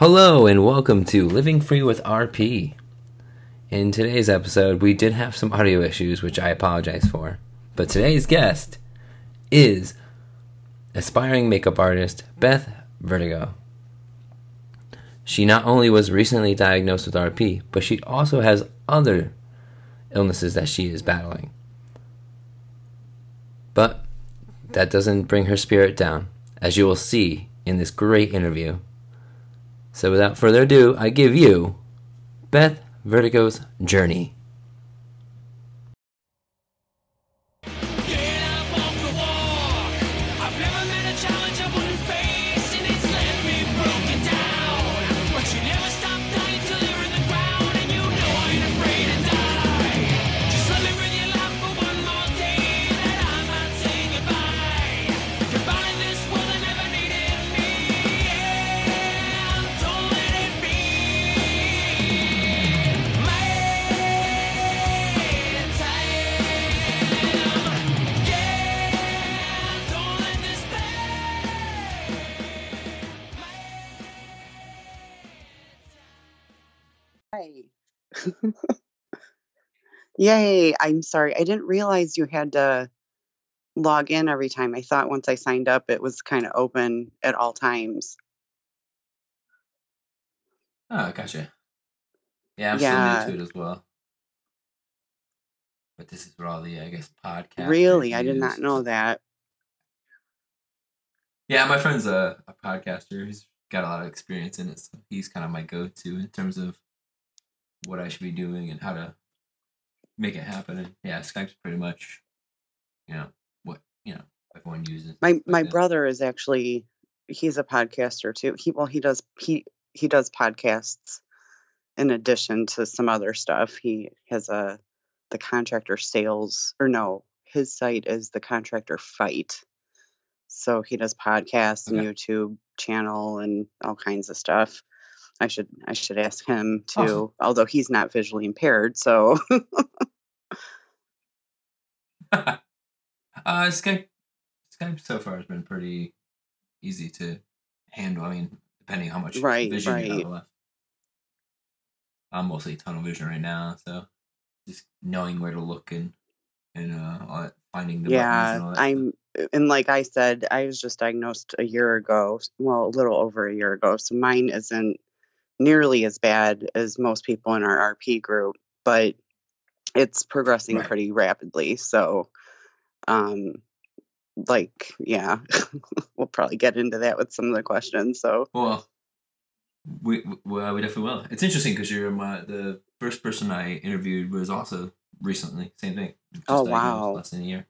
Hello and welcome to Living Free with RP. In today's episode, we did have some audio issues, which I apologize for. But today's guest is aspiring makeup artist Beth Verdico. She not only was recently diagnosed with RP, but she also has other illnesses that she is battling. But that doesn't bring her spirit down, as you will see in this great interview. So without further ado, I give you Beth Verdico's journey. Yay, I'm sorry. I didn't realize you had to log in every time. I thought once I signed up, it was kind of open at all times. Oh, gotcha. Yeah, I'm still new to it as well. But this is where all the, I guess, podcasts. Really? I did not know that. Yeah, my friend's a podcaster. He's got a lot of experience in it, so he's kind of my go-to in terms of what I should be doing and how to make it happen. And yeah, Skype's pretty much, you know, what, you know, everyone uses. My brother is actually, he's a podcaster too. He does podcasts in addition to some other stuff. He has the contractor sales, or no, his site is the Contractor Fight. So he does podcasts and YouTube channel and all kinds of stuff. I should ask him too, awesome. Although he's not visually impaired, so. Skype so far has been pretty easy to handle. I mean, depending how much vision you have left. I'm mostly tunnel vision right now, so just knowing where to look and finding the buttons and all that. And like I said, I was just diagnosed a year ago, well, a little over a year ago, so mine isn't nearly as bad as most people in our RP group, but it's progressing pretty rapidly. So, we'll probably get into that with some of the questions. So, well, we definitely will. It's interesting because you're the first person I interviewed was also recently, same thing. Just wow, less than a year.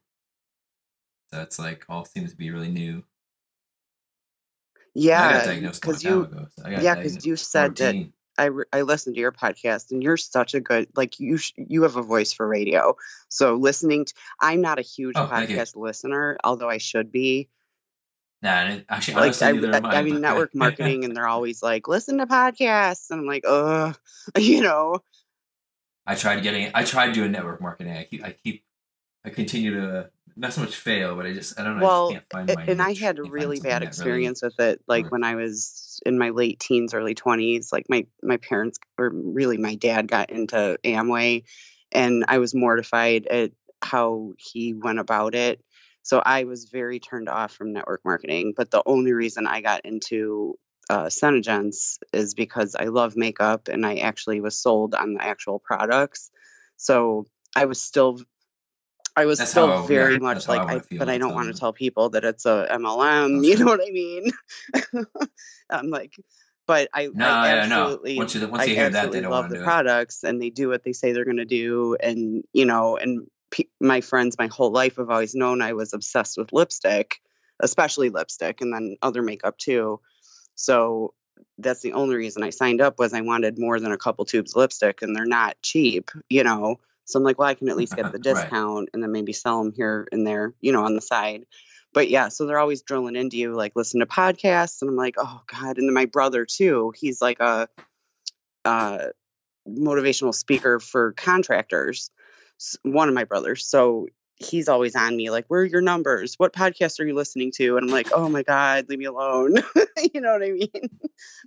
So it's like all seems to be really new. Yeah, because you said 14. That I listened to your podcast, and you're such a good, like, you have a voice for radio. So listening to, I'm not a huge podcast listener, although I should be. Nah, actually, I mean, network marketing, and they're always like, listen to podcasts, and I'm like, you know. I tried doing network marketing. I continue to not so much fail, but I don't know. Well, I just can't find I had a really bad experience with it. Like when I was in my late teens, early 20s, like my parents, or really my dad, got into Amway, and I was mortified at how he went about it. So I was very turned off from network marketing. But the only reason I got into Senegence is because I love makeup, and I actually was sold on the actual products. So I was still... I don't want to tell people that it's a MLM. You know what I mean? I'm like, but I absolutely no. Once you hear that, they don't love the products, and they do what they say they're going to do. And, you know, and my friends, my whole life have always known I was obsessed with lipstick, especially lipstick, and then other makeup too. So that's the only reason I signed up, was I wanted more than a couple tubes of lipstick, and they're not cheap, you know? So I'm like, well, I can at least get the discount and then maybe sell them here and there, you know, on the side. But yeah, so they're always drilling into you, like, listen to podcasts. And I'm like, oh God. And then my brother too, he's like a motivational speaker for contractors. One of my brothers. So he's always on me, like, where are your numbers? What podcast are you listening to? And I'm like, oh my God, leave me alone. You know what I mean?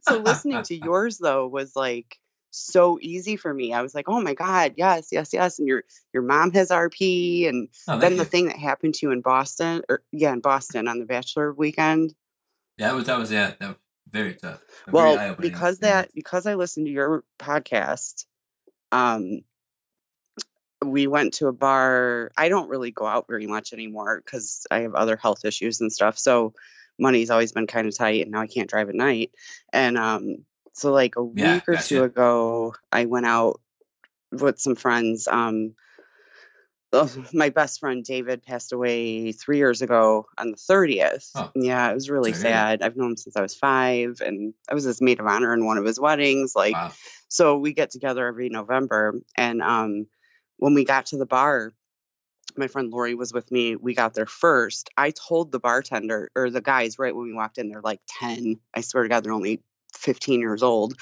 So listening to yours though was like so easy for me. I was like, oh my God, yes, yes, yes. And your mom has RP. And the thing that happened to you in Boston, on the Bachelor weekend. That was very tough. Well, because I listened to your podcast, we went to a bar. I don't really go out very much anymore because I have other health issues and stuff. So money's always been kind of tight, and now I can't drive at night. And so like a week or two ago, I went out with some friends. My best friend, David, passed away 3 years ago on the 30th. Oh. Yeah, it was really sad. I've known him since I was 5, and I was his maid of honor in one of his weddings. Like, wow. So we get together every November, and when we got to the bar, my friend Lori was with me. We got there first. I told the bartender or the guys right when we walked in, they're like 10. I swear to God, they're only 15 years old.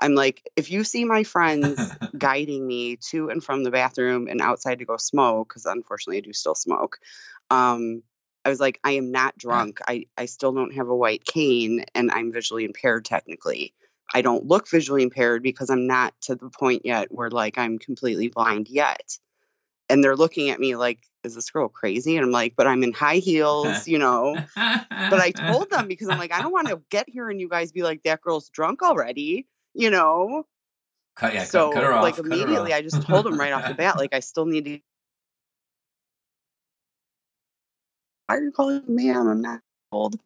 I'm like, if you see my friends guiding me to and from the bathroom and outside to go smoke, because unfortunately I do still smoke. I was like, I am not drunk. I still don't have a white cane, and I'm visually impaired technically. I don't look visually impaired because I'm not to the point yet where like I'm completely blind yet. And they're looking at me like, is this girl crazy? And I'm like, but I'm in high heels, you know. But I told them because I'm like, I don't want to get here and you guys be like, that girl's drunk already, you know. Cut her off. Like immediately I just told them right off the bat, like I still need to. Why are you calling me? I'm not old.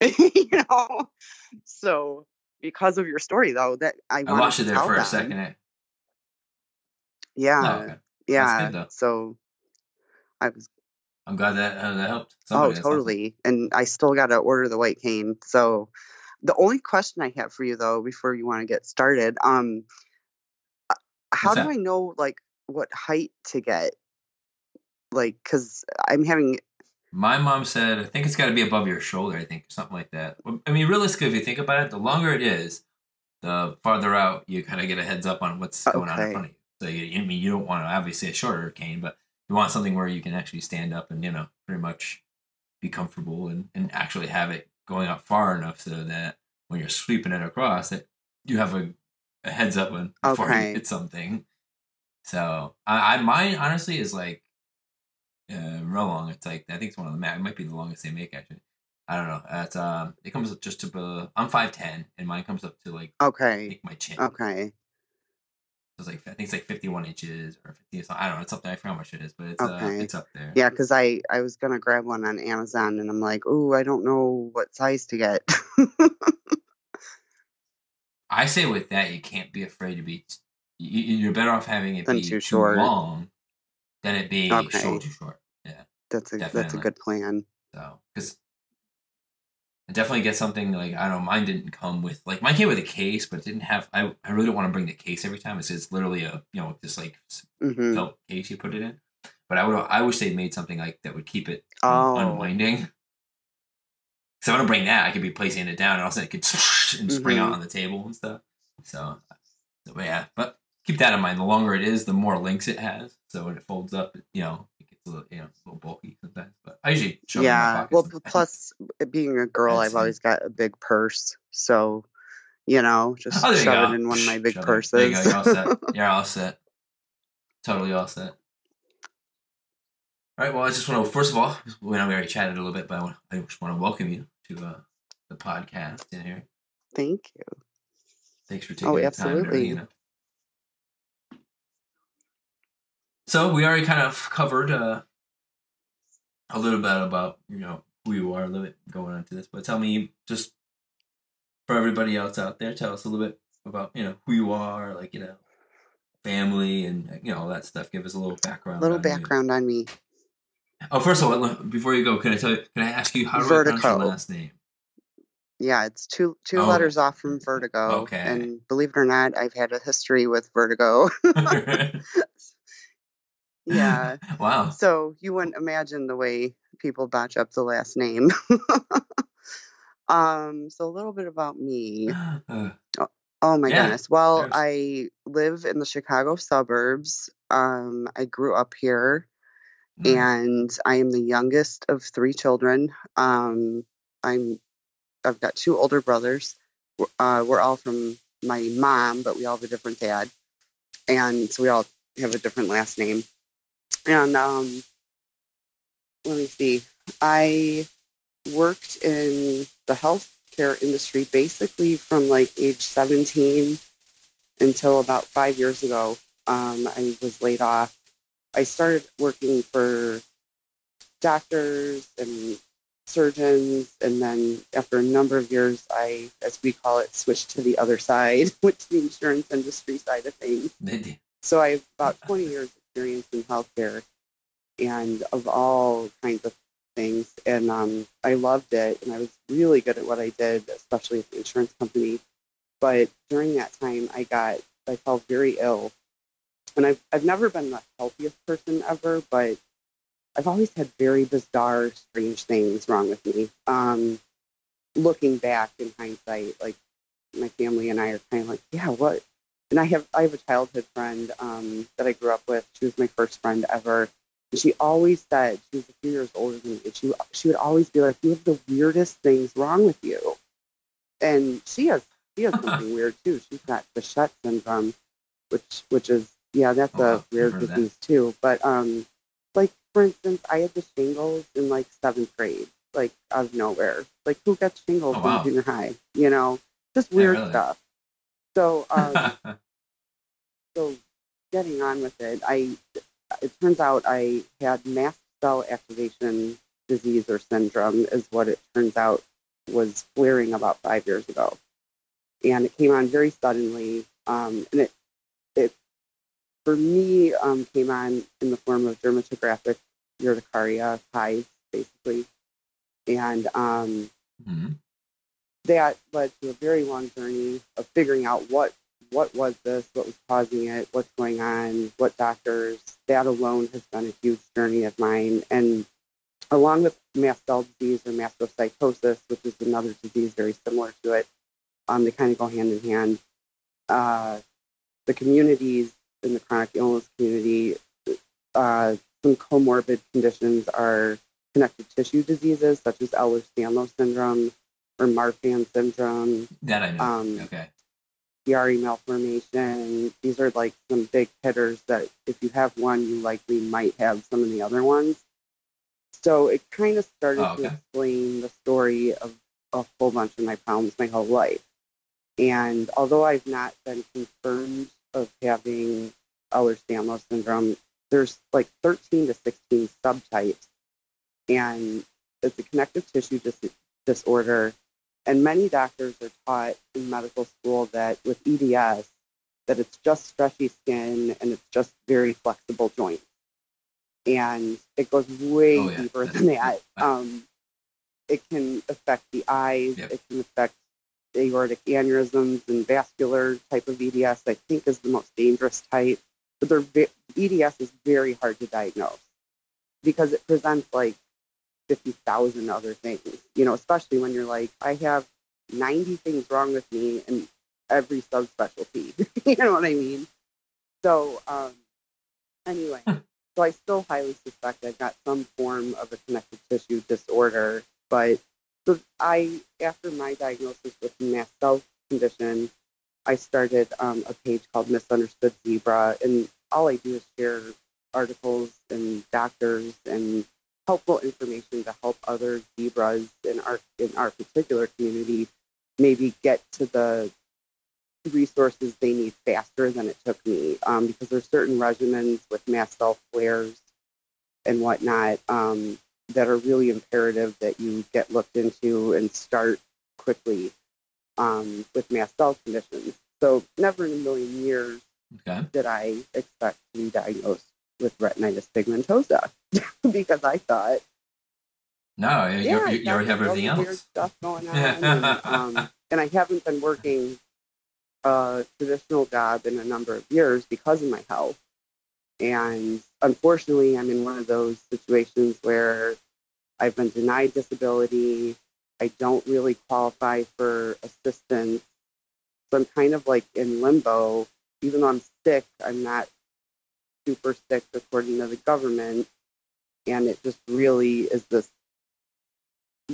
You know. So because of your story, though, that I watched it there for a second. Yeah, oh, okay. Yeah. So I'm glad that helped. Somebody totally. And I still got to order the white cane. So the only question I have for you, though, before you want to get started, how do I know like what height to get? Like, because I'm having. My mom said, I think it's got to be above your shoulder, I think, something like that. I mean, realistically, if you think about it, the longer it is, the farther out you kind of get a heads up on what's going on in front of you. So, you don't want to, obviously, a shorter cane, but you want something where you can actually stand up and, pretty much be comfortable and actually have it going up far enough so that when you're sweeping it across, that you have a heads up before you hit something. So, mine, honestly, is like, real long. It's like, I think it's one of the it might be the longest they make, actually. I don't know. It's it comes up just to I'm 5'10", and mine comes up to like my chin. Okay. So it's like, I think it's like 51 inches or 50. I don't know. It's something, I forgot how much it is, but it's it's up there. Yeah, because I was gonna grab one on Amazon, and I'm like, ooh, I don't know what size to get. I say with that, you can't be afraid to be. You're better off having it be too short. Long. Then it being shoulder short. Yeah. That's a good plan. So, because I definitely get something like, I don't know, mine didn't come with, like, mine came with a case, but it didn't have, I really don't want to bring the case every time. It's literally a, just like felt case you put it in. But I wish they made something like that would keep it unwinding. Because if I don't bring that, I could be placing it down and all of a sudden it could spring out on the table and stuff. So yeah, but keep that in mind. The longer it is, the more links it has. So when it folds up, it gets a little, a little bulky sometimes. But I usually shove it in my pocket sometimes. Plus, being a girl, I've always got a big purse, so just shove it in one of my big purses. There you go. You're all set. Totally all set. All right. Well, I just want to first of all, we already chatted a little bit, but I just want to welcome you to the podcast in here. Thank you. Thanks for taking the time. So we already kind of covered a little bit about, who you are, a little bit going on to this, but tell me, just for everybody else out there, tell us a little bit about, who you are, like, family and, all that stuff. Give us a little background. On me. Oh, first of all, before you go, can I ask you how to pronounce your last name? Yeah, it's two letters off from vertigo. Okay. And believe it or not, I've had a history with vertigo. Yeah. Wow. So you wouldn't imagine the way people botch up the last name. So a little bit about me. Goodness. Well, I live in the Chicago suburbs. I grew up here Mm-hmm. And I am the youngest of three children. I've got two older brothers. We're all from my mom, but we all have a different dad. And so we all have a different last name. And let me see. I worked in the healthcare industry basically from like age 17 until about 5 years ago. I was laid off. I started working for doctors and surgeons, and then after a number of years, I, as we call it, switched to the other side, went to the insurance industry side of things. So I have about 20 years experience in healthcare and of all kinds of things, and I loved it, and I was really good at what I did, especially at the insurance company. But during that time, I felt very ill, and I've never been the healthiest person ever, but I've always had very bizarre, strange things wrong with me. Looking back in hindsight, like my family and I are kind of like, yeah, what? And I have a childhood friend that I grew up with. She was my first friend ever. And she always said, she was a few years older than me, and she would always be like, you have the weirdest things wrong with you. And she has something weird too. She's got Bichette syndrome, which is, yeah, that's a weird disease too. But like, for instance, I had the shingles in like 7th grade, like out of nowhere. Like, who got shingles in junior high? You know, just weird stuff. So, so getting on with it, it turns out I had mast cell activation disease or syndrome is what it turns out was flaring about 5 years ago. And it came on very suddenly. And it for me, came on in the form of dermatographic urticaria, hives, basically. And that led to a very long journey of figuring out what was this, what was causing it, what's going on, what doctors. That alone has been a huge journey of mine. And along with mast cell disease or mastocytosis, which is another disease very similar to it, they kind of go hand in hand. The communities in the chronic illness community, some comorbid conditions are connective tissue diseases such as Ehlers-Danlos Syndrome or Marfan syndrome. That I know. Chiari malformation. These are like some big hitters that if you have one, you likely might have some of the other ones. So it kind of started to explain the story of a whole bunch of my problems my whole life. And although I've not been confirmed of having Ehlers-Danlos syndrome, there's like 13 to 16 subtypes. And it's a connective tissue disorder. And many doctors are taught in medical school that with EDS, that it's just stretchy skin and it's just very flexible joints. And it goes way deeper than that. It can affect the eyes. Yep. It can affect aortic aneurysms and vascular type of EDS, I think, is the most dangerous type. But EDS is very hard to diagnose because it presents like 50,000 other things, you know, especially when you're like, I have 90 things wrong with me in every subspecialty. You know what I mean? So anyway, so I still highly suspect I've got some form of a connective tissue disorder. But so after my diagnosis with mast cell condition, I started a page called Misunderstood Zebra. And all I do is share articles and doctors and helpful information to help other zebras in our particular community maybe get to the resources they need faster than it took me, because there's certain regimens with mast cell flares and whatnot that are really imperative that you get looked into and start quickly with mast cell conditions. So never in a million years did I expect to be diagnosed with retinitis pigmentosa because I thought, no, you already have everything else. Weird stuff going on, and I haven't been working a traditional job in a number of years because of my health. And unfortunately, I'm in one of those situations where I've been denied disability. I don't really qualify for assistance, so I'm kind of like in limbo. Even though I'm sick, I'm not super sick according to the government. and it just really is this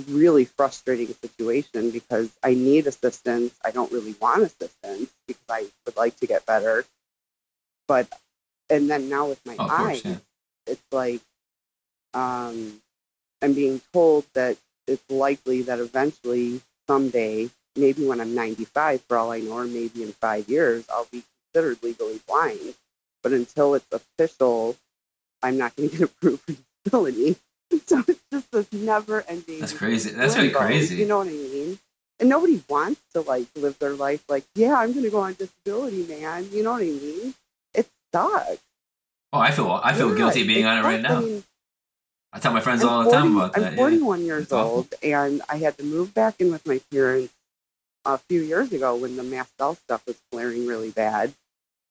really frustrating situation because I need assistance. I don't really want assistance because I would like to get better. But, and then now with my eyes, course, yeah. It's like I'm being told that it's likely that eventually someday, maybe when I'm 95 for all I know, or maybe in 5 years, I'll be considered legally blind. But until it's official, I'm not going to get approved for disability. So it's just this never-ending. That's crazy. That's really crazy. You know what I mean? And nobody wants to, like, live their life like, yeah, I'm going to go on disability, man. You know what I mean? It sucks. Oh, I feel guilty being on it right now. I tell my friends all the time about that. I'm 41 years old, and I had to move back in with my parents a few years ago when the mast cell stuff was flaring really bad,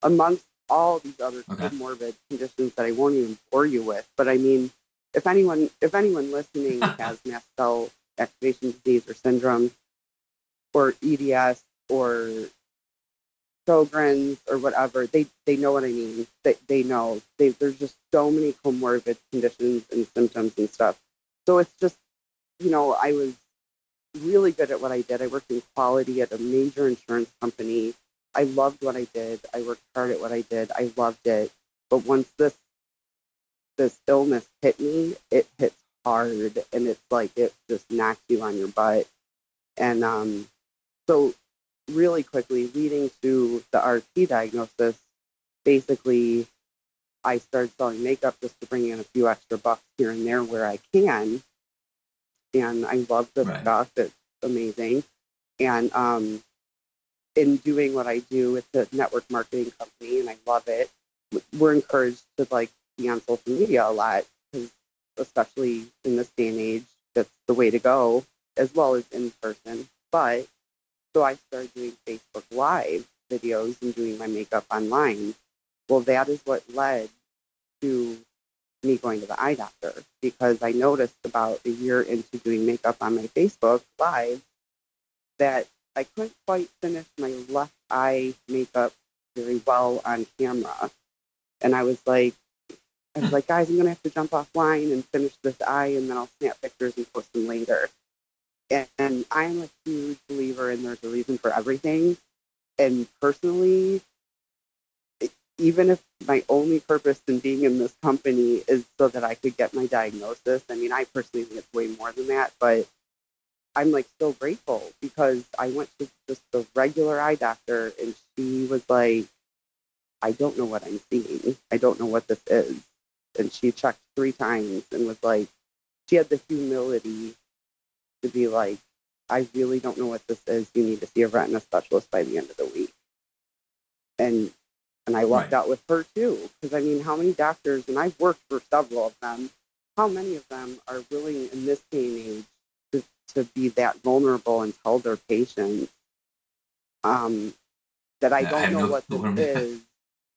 amongst all these other comorbid conditions that I won't even bore you with. But, I mean, if anyone listening has mast cell activation disease or syndrome or EDS or Sjögren's or whatever, they know what I mean. They know. There's just so many comorbid conditions and symptoms and stuff. So it's just, you know, I was really good at what I did. I worked in quality at a major insurance company. I loved what I did. I worked hard at what I did. I loved it. But once this illness hit me, it hits hard, and it's like it just knocks you on your butt. And so really quickly, leading to the RP diagnosis, basically I started selling makeup just to bring in a few extra bucks here and there where I can. And I love this stuff. It's amazing. And in doing what I do with the network marketing company, and I love it, we're encouraged to, like, be on social media a lot, because especially in this day and age, that's the way to go, as well as in person. But so I started doing Facebook Live videos and doing my makeup online. Well, that is what led to me going to the eye doctor, because I noticed about a year into doing makeup on my Facebook Live that I couldn't quite finish my left eye makeup very well on camera. And I was like, guys, I'm going to have to jump offline and finish this eye, and then I'll snap pictures and post them later. And I'm a huge believer in there's a reason for everything. And personally, even if my only purpose in being in this company is so that I could get my diagnosis, I mean, I personally think it's way more than that, but I'm, like, so grateful, because I went to just the regular eye doctor, and she was like, I don't know what I'm seeing. I don't know what this is. And she checked 3 times and was like, she had the humility to be like, I really don't know what this is. You need to see a retina specialist by the end of the week. And I walked out with her too. Because, I mean, how many doctors, and I've worked for several of them, how many of them are willing in this day and age to be that vulnerable and tell their patients that I don't know what this is?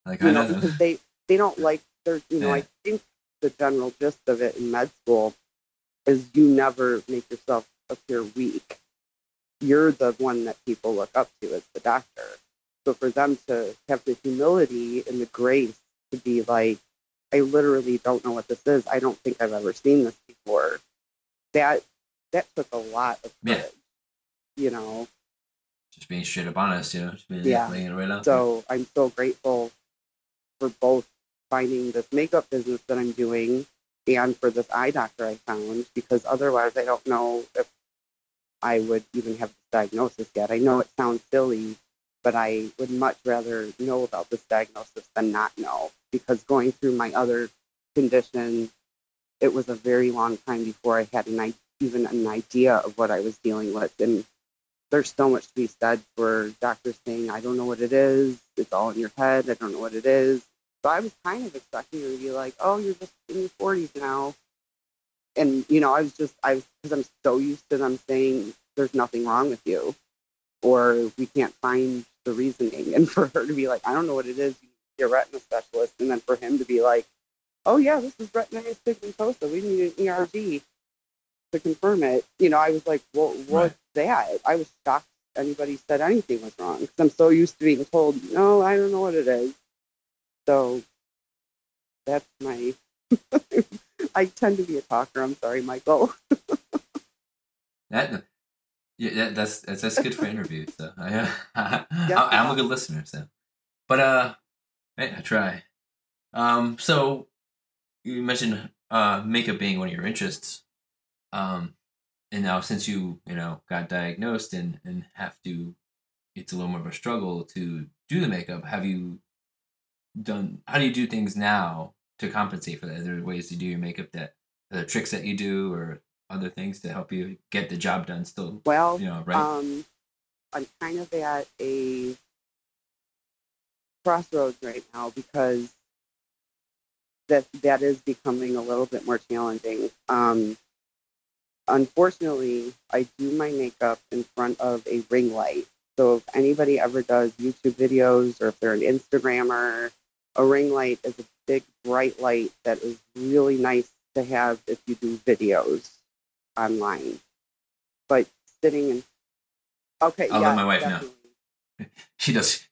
Like, you know, because they don't like their, you know, I think the general gist of it in med school is you never make yourself appear weak. You're the one that people look up to as the doctor. So for them to have the humility and the grace to be like, I literally don't know what this is. I don't think I've ever seen this before. That took a lot of courage, you know. Just being straight up honest, you know. Just being laying it right out. So I'm so grateful for both finding this makeup business that I'm doing and for this eye doctor I found, because otherwise I don't know if I would even have this diagnosis yet. I know it sounds silly, but I would much rather know about this diagnosis than not know, because going through my other condition, it was a very long time before I had even an idea of what I was dealing with. And there's so much to be said for doctors saying, I don't know what it is. It's all in your head. I don't know what it is. So I was kind of expecting her to be like, oh, you're just in your 40s now. And, you know, because I'm so used to them saying there's nothing wrong with you, or we can't find the reasoning. And for her to be like, I don't know what it is. You're a retina specialist. And then for him to be like, oh, yeah, this is retinitis pigmentosa. We need an ERG to confirm it. You know, I was like, well, what's that? I was shocked anybody said anything was wrong, because I'm so used to being told, no, I don't know what it is. So that's my I tend to be a talker. I'm sorry, Michael. That's good for interviews. So I'm a good listener. So, but I try. So you mentioned makeup being one of your interests. And now since you got diagnosed and have to, it's a little more of a struggle to do the makeup. How do you do things now to compensate for that? Are there ways to do your makeup that tricks that you do or other things to help you get the job done still? Well, right. I'm kind of at a crossroads right now because that is becoming a little bit more challenging. Unfortunately, I do my makeup in front of a ring light. So if anybody ever does YouTube videos or if they're an Instagrammer, a ring light is a big bright light that is really nice to have if you do videos online. But sitting in... Okay, I'll let my wife know. She's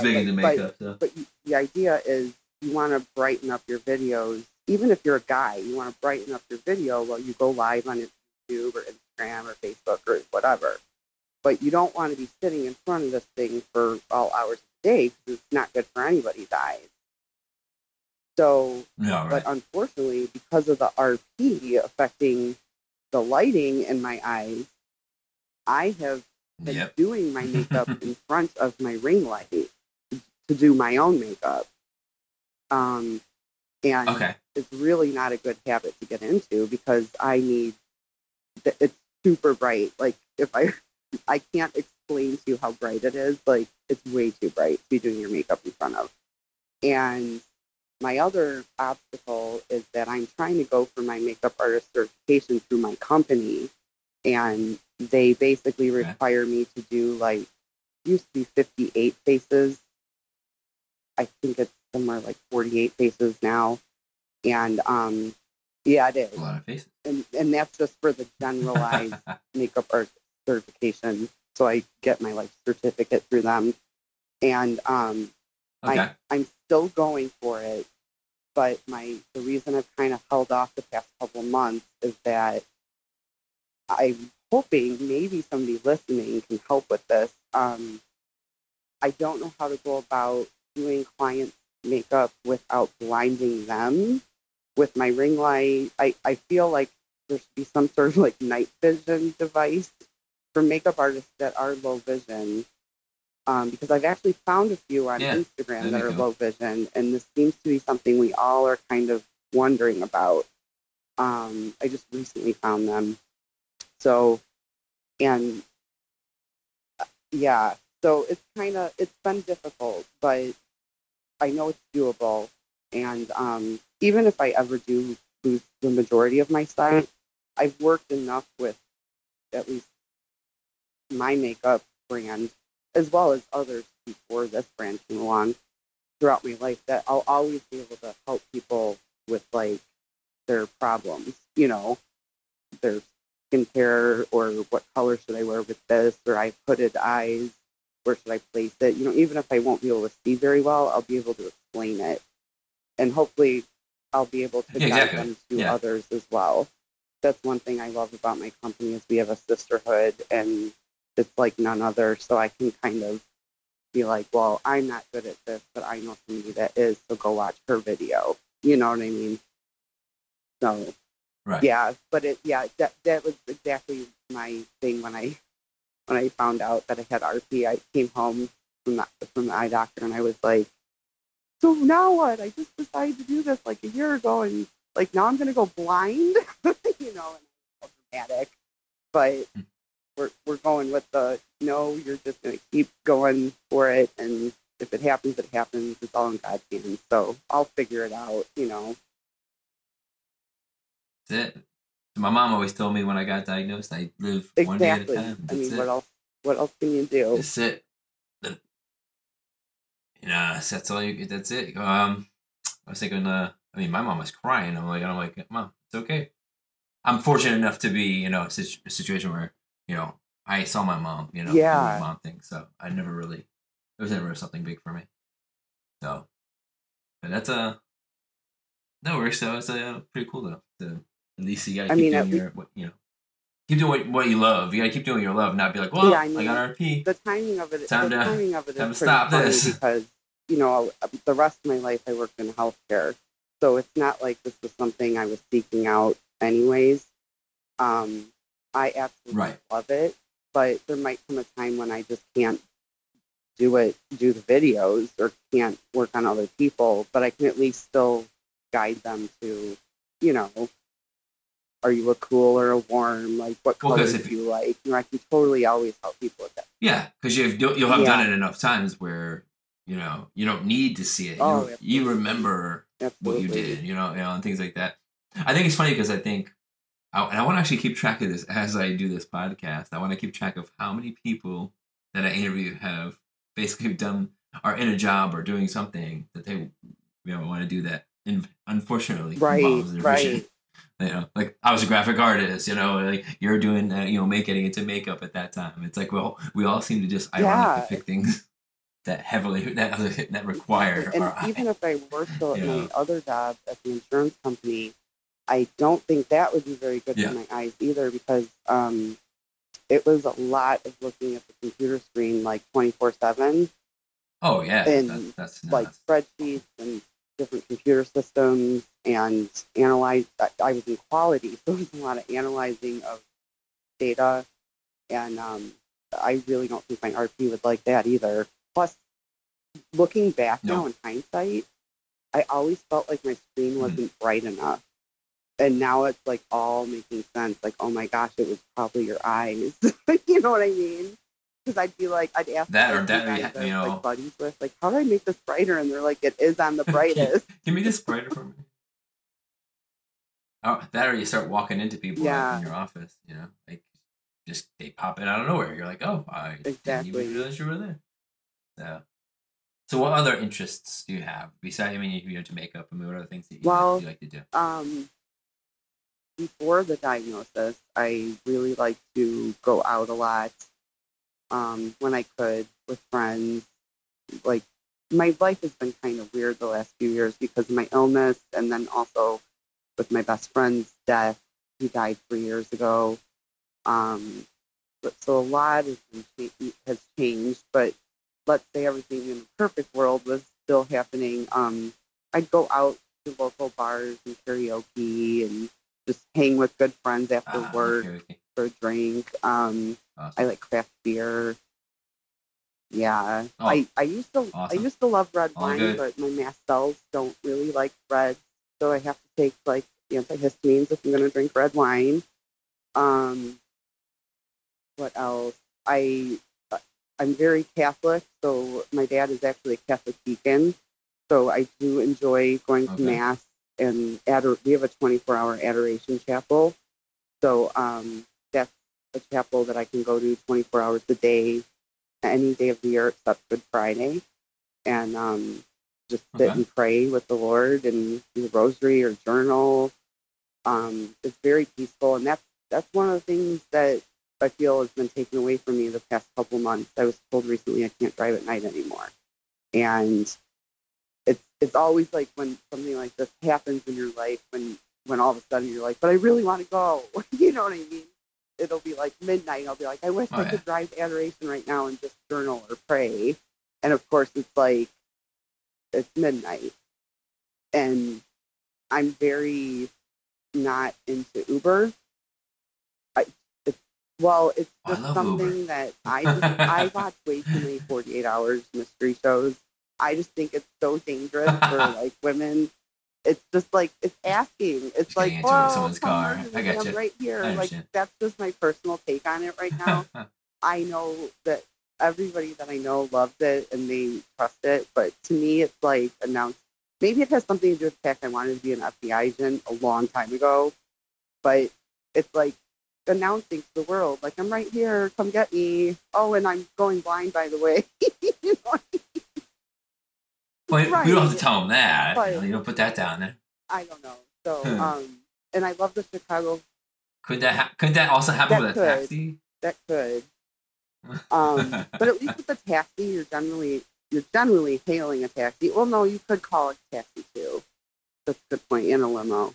big into makeup. But the idea is you want to brighten up your videos. Even if you're a guy, you want to brighten up your video while you go live on YouTube or Instagram or Facebook or whatever. But you don't want to be sitting in front of this thing for all hours of the day because it's not good for anybody's eyes. So, But unfortunately, because of the RP affecting the lighting in my eyes, I have been doing my makeup in front of my ring light to do my own makeup. It's really not a good habit to get into because I need, it's super bright. Like if I can't explain to you how bright it is. Like, it's way too bright to be doing your makeup in front of. And my other obstacle is that I'm trying to go for my makeup artist certification through my company. And they basically require me to do, like, used to be 58 faces. I think it's somewhere like 48 faces now. And, it is. A lot of faces. And that's just for the generalized makeup artist certification, so I get my certificate through them, and I'm still going for it, but the reason I've kind of held off the past couple months is that I'm hoping maybe somebody listening can help with this. I don't know how to go about doing clients' makeup without blinding them with my ring light. I feel like there should be some sort of night vision device for makeup artists that are low vision, because I've actually found a few on Instagram that are low vision, and this seems to be something we all are kind of wondering about. I just recently found them. So it's it's been difficult, but I know it's doable. And even if I ever do lose the majority of my sight, I've worked enough with at least my makeup brand, as well as others before this brand came along, throughout my life, that I'll always be able to help people with their problems, their skincare or what color should I wear with this, or I have hooded eyes, where should I place it? Even if I won't be able to see very well, I'll be able to explain it, and hopefully I'll be able to guide them to others as well. That's one thing I love about my company is we have a sisterhood, and it's like none other, so I can kind of be well, I'm not good at this, but I know somebody that is, so go watch her video. You know what I mean? So, that was exactly my thing when I found out that I had RP. I came home from the eye doctor, and I was like, so now what? I just decided to do this a year ago, and now I'm going to go blind, and it's dramatic, but... We're going with the, no, you're just going to keep going for it. And if it happens, it happens. It's all in God's hands. So I'll figure it out, That's it. My mom always told me when I got diagnosed, I live one day at a time. That's it. What else can you do? That's it. That's all you, that's it. I was thinking, my mom was crying. I'm like, Mom, it's okay. I'm fortunate enough to be, a situation where, I saw my mom, my mom thing. So I never really, it was never something big for me. So, but that's That works. That was pretty cool, though. So, at least you got to keep doing keep doing what you love. You got to keep doing what you love, not be like, well, I got RP. The timing of it, time to stop this. Because, the rest of my life I worked in healthcare. So it's not like this was something I was seeking out anyways. I absolutely love it. But there might come a time when I just can't do the videos or can't work on other people, but I can at least still guide them to, are you a cool or a warm? Like, what colors do you like? I can totally always help people with that. Yeah, because you'll have done it enough times where, you don't need to see it. Oh, you remember what you did, and things like that. I think it's funny because I want to actually keep track of this as I do this podcast. I want to keep track of how many people that I interview have basically are in a job or doing something that they want to do that. And unfortunately, involves their vision. Like I was a graphic artist, like you're doing, getting into makeup at that time. It's like, well, we all seem to just ironically pick things that that require. And even if I were still at my other job at the insurance company, I don't think that would be very good for my eyes either, because it was a lot of looking at the computer screen like 24/7. Oh yeah, and that's like spreadsheets and different computer systems and analyze. I was in quality, so it was a lot of analyzing of data, and I really don't think my RP would like that either. Plus, looking back now in hindsight, I always felt like my screen wasn't bright enough, and now it's like all making sense. Like, oh my gosh, it was probably your eyes. You know what I mean? Because I'd be like, I'd ask like buddies with, like, how do I make this brighter? And they're like, it is on the brightest. Give me this brighter for me. Oh, that, or you start walking into people in your office, they pop in out of nowhere. You're like, oh, I didn't even realize you were there. So what other interests do you have besides, to makeup? What other things that you like to do? Before the diagnosis, I really like to go out a lot. When I could with friends. Like, my life has been kind of weird the last few years because of my illness, and then also with my best friend's death. He died 3 years ago. So a lot has changed, but let's say everything in the perfect world was still happening. I'd go out to local bars and karaoke and just hang with good friends after work. Okay. A drink. Awesome. I like craft beer. Yeah. Oh, I used to awesome. I used to love red wine, but my mast cells don't really like red, so I have to take like antihistamines if I'm gonna drink red wine. What else? I'm very Catholic, so my dad is actually a Catholic deacon, so I do enjoy going to mass, and we have a 24-hour adoration chapel. So that's a chapel that I can go to 24 hours a day, any day of the year except Good Friday, and just sit and pray with the Lord and do the rosary or journal. It's very peaceful, and that's one of the things that I feel has been taken away from me the past couple months. I was told recently I can't drive at night anymore, and it's always like when something like this happens in your life, when all of a sudden you're like, but I really want to go. You know what I mean? It'll be like midnight. I'll be like, I wish I could drive adoration right now and just journal or pray. And of course it's like, it's midnight. And I'm very not into Uber. It's just something Uber. That I watch way too many 48 hours mystery shows. I just think it's so dangerous for like women. It's just like, it's asking. It's like, someone's car. I got you. I'm right here. Like, that's just my personal take on it right now. I know that everybody that I know loves it and they trust it. But to me, it's like announced. Maybe it has something to do with the fact I wanted to be an FBI agent a long time ago. But it's like announcing to the world, like, I'm right here. Come get me. Oh, and I'm going blind, by the way. You know? Well, we don't have to tell them that. But you don't put that down there. I don't know. So, and I love the Chicago. Could that could that also happen with a taxi? That could. But at least with the taxi, you're generally hailing a taxi. Well, no, you could call it a taxi too. That's a good point. In a limo.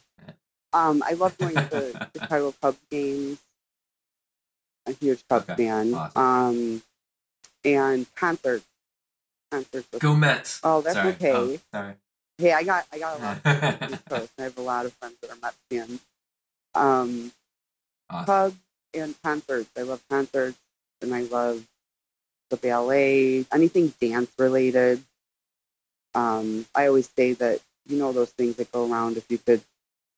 I love going to the Chicago Cubs games. A huge Cubs fan. Awesome. And concerts. Go Mets. Oh, that's sorry. Okay. Oh, sorry. Hey, I got a lot of friends on the East Coast. I have a lot of friends that are Mets fans. Awesome. Cubs and concerts. I love concerts, and I love the ballet, anything dance related. I always say that, you know, those things that go around, if you could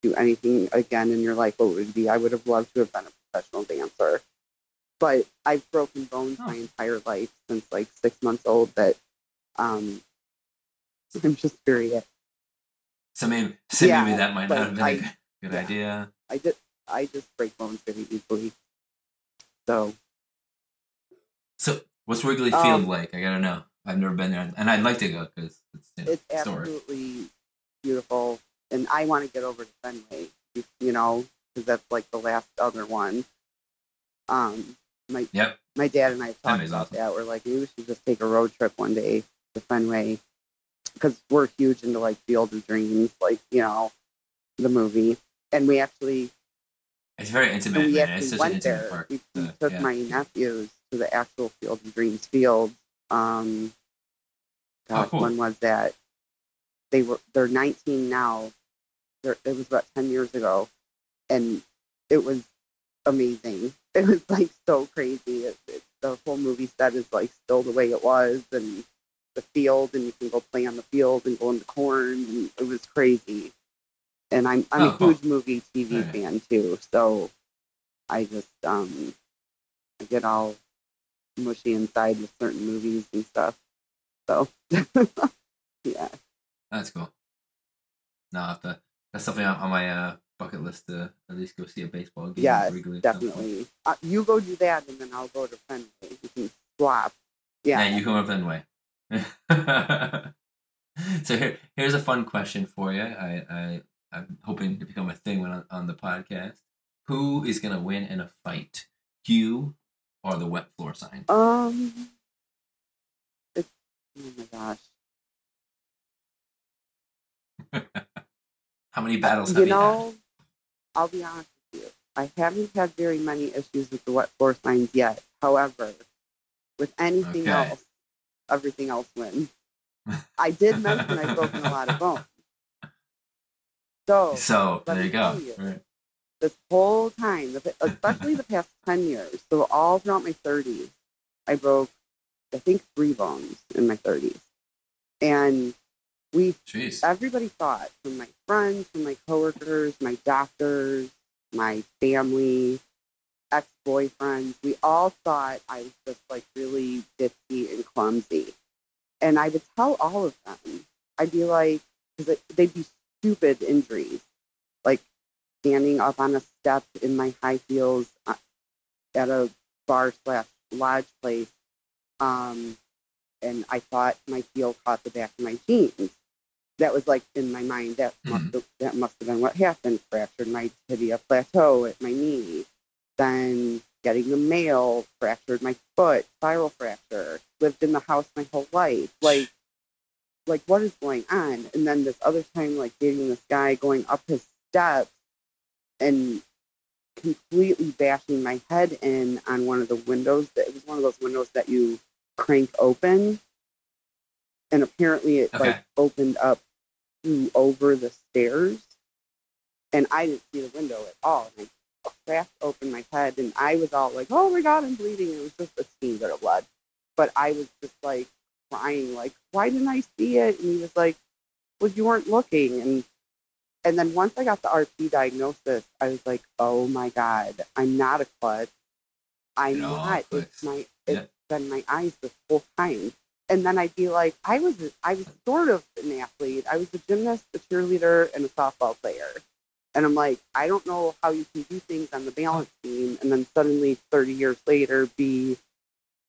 do anything again in your life, what would it be? I would have loved to have been a professional dancer. But I've broken bones my entire life since like 6 months old that I'm just very... So maybe that might not have been a good idea. I just break bones very easily. So what's Wrigley Field like? I gotta know. I've never been there, and I'd like to go because it's absolutely beautiful. And I want to get over to Fenway, you know, because that's like the last other one. My dad and I have talked about that. We're like, maybe we should just take a road trip one day to Fenway, because we're huge into like Field of Dreams, like, you know, the movie. And we actually, it's very intimate. We actually went there. Park, we took my nephews to the actual Field of Dreams field. Cool. When was that? They're 19 now. It was about 10 years ago, and it was amazing. It was like so crazy. The whole movie set is like still the way it was, and the field, and you can go play on the field and go in the corn, and it was crazy. And I'm a huge movie TV fan too, so I just I get all mushy inside with certain movies and stuff. So yeah, that's cool. No, that's something on my bucket list to at least go see a baseball game. Yeah, definitely. You go do that, and then I'll go to Fenway. You can swap. Yeah, you come up Fenway. So here's a fun question for you. I'm hoping to become a thing on the podcast. Who is gonna win in a fight? You or the wet floor sign? Oh my gosh. How many battles have you had? I'll be honest with you. I haven't had very many issues with the wet floor signs yet. However, with anything else, everything else wins. I did mention I've broken a lot of bones. So there you go. Right. This whole time, especially the past 10 years, so all throughout my 30s, I broke, I think, 3 bones in my 30s. And everybody thought, from my friends, from my coworkers, my doctors, my family, ex-boyfriends, we all thought I was just like really ditzy and clumsy. And I would tell all of them, I'd be like, because they'd be stupid injuries, like standing up on a step in my high heels at a bar/lodge place. And I thought my heel caught the back of my jeans. That was like in my mind, that must have been what happened. Fractured my tibia plateau at my knee. Then getting the mail, fractured my foot, spiral fracture, lived in the house my whole life. Like what is going on? And then this other time, like dating this guy, going up his steps and completely bashing my head in on one of the windows. It was one of those windows that you crank open, and apparently it like opened up through over the stairs, and I didn't see the window at all. And I cracked open my head, and I was all like, "Oh my god, I'm bleeding!" It was just a teeny bit of blood, but I was just like crying, like, "Why didn't I see it?" And he was like, "Well, you weren't looking." And then once I got the RP diagnosis, I was like, "Oh my god, I'm not a klutz. I'm not. It's been my eyes this whole time." And then I'd be like, I was sort of an athlete. I was a gymnast, a cheerleader, and a softball player. And I'm like, I don't know how you can do things on the balance beam and then suddenly 30 years later be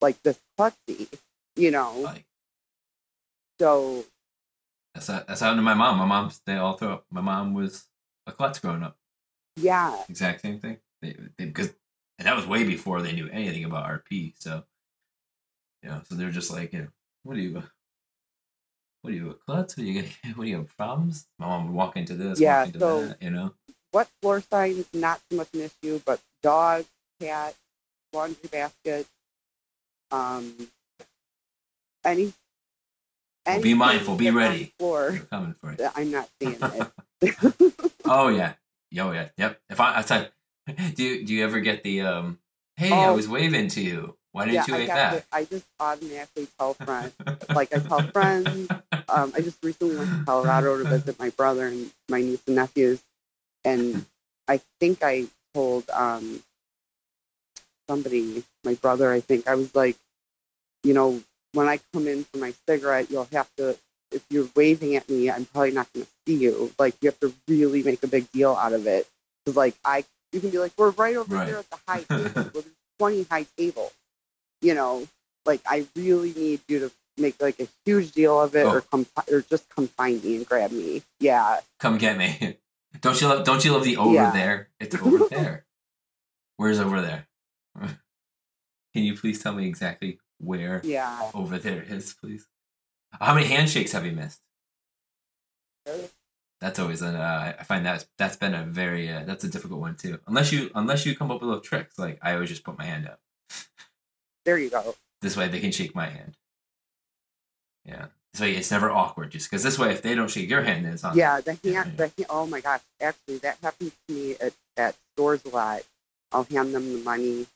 like this klutzy, you know? Like, so. That's happened to my mom. My mom's, they all throw up. My mom was a klutz growing up. Yeah. Exact same thing. And that was way before they knew anything about RP. So, you know, so they're just like, you know, what do you, what are you, a klutz? What are you, problems? My mom would walk into this, walk into that, you know? What floor signs, not so much an issue, but dog, cat, laundry basket, any be mindful, be ready. We're coming for it. I'm not seeing it. Oh yeah. Yep. If I type, do you ever get the hey, I was waving to you. Why didn't you wave back? I just automatically tell friends. Like I tell friends. I just recently went to Colorado to visit my brother and my niece and nephews, and I think I told somebody, my brother. I think I was like, you know, when I come in for my cigarette, you'll have to. If you're waving at me, I'm probably not going to see you. Like you have to really make a big deal out of it. Because like you can be like, we're right over here at the high table. Well, there's 20 high tables. You know, like I really need you to make like a huge deal of it, or just come find me and grab me. Yeah, come get me. Don't you love the over there? It's over there. Where's over there? Can you please tell me exactly where? Yeah, over there is, please. How many handshakes have you missed? That's always an. I find that's been a very that's a difficult one too. Unless you come up with little tricks, like I always just put my hand up. There you go. This way they can shake my hand. Yeah. So it's never awkward, just because this way if they don't shake your hand, then it's on. Yeah, the hand. Oh my gosh, actually that happens to me at stores a lot. I'll hand them the money.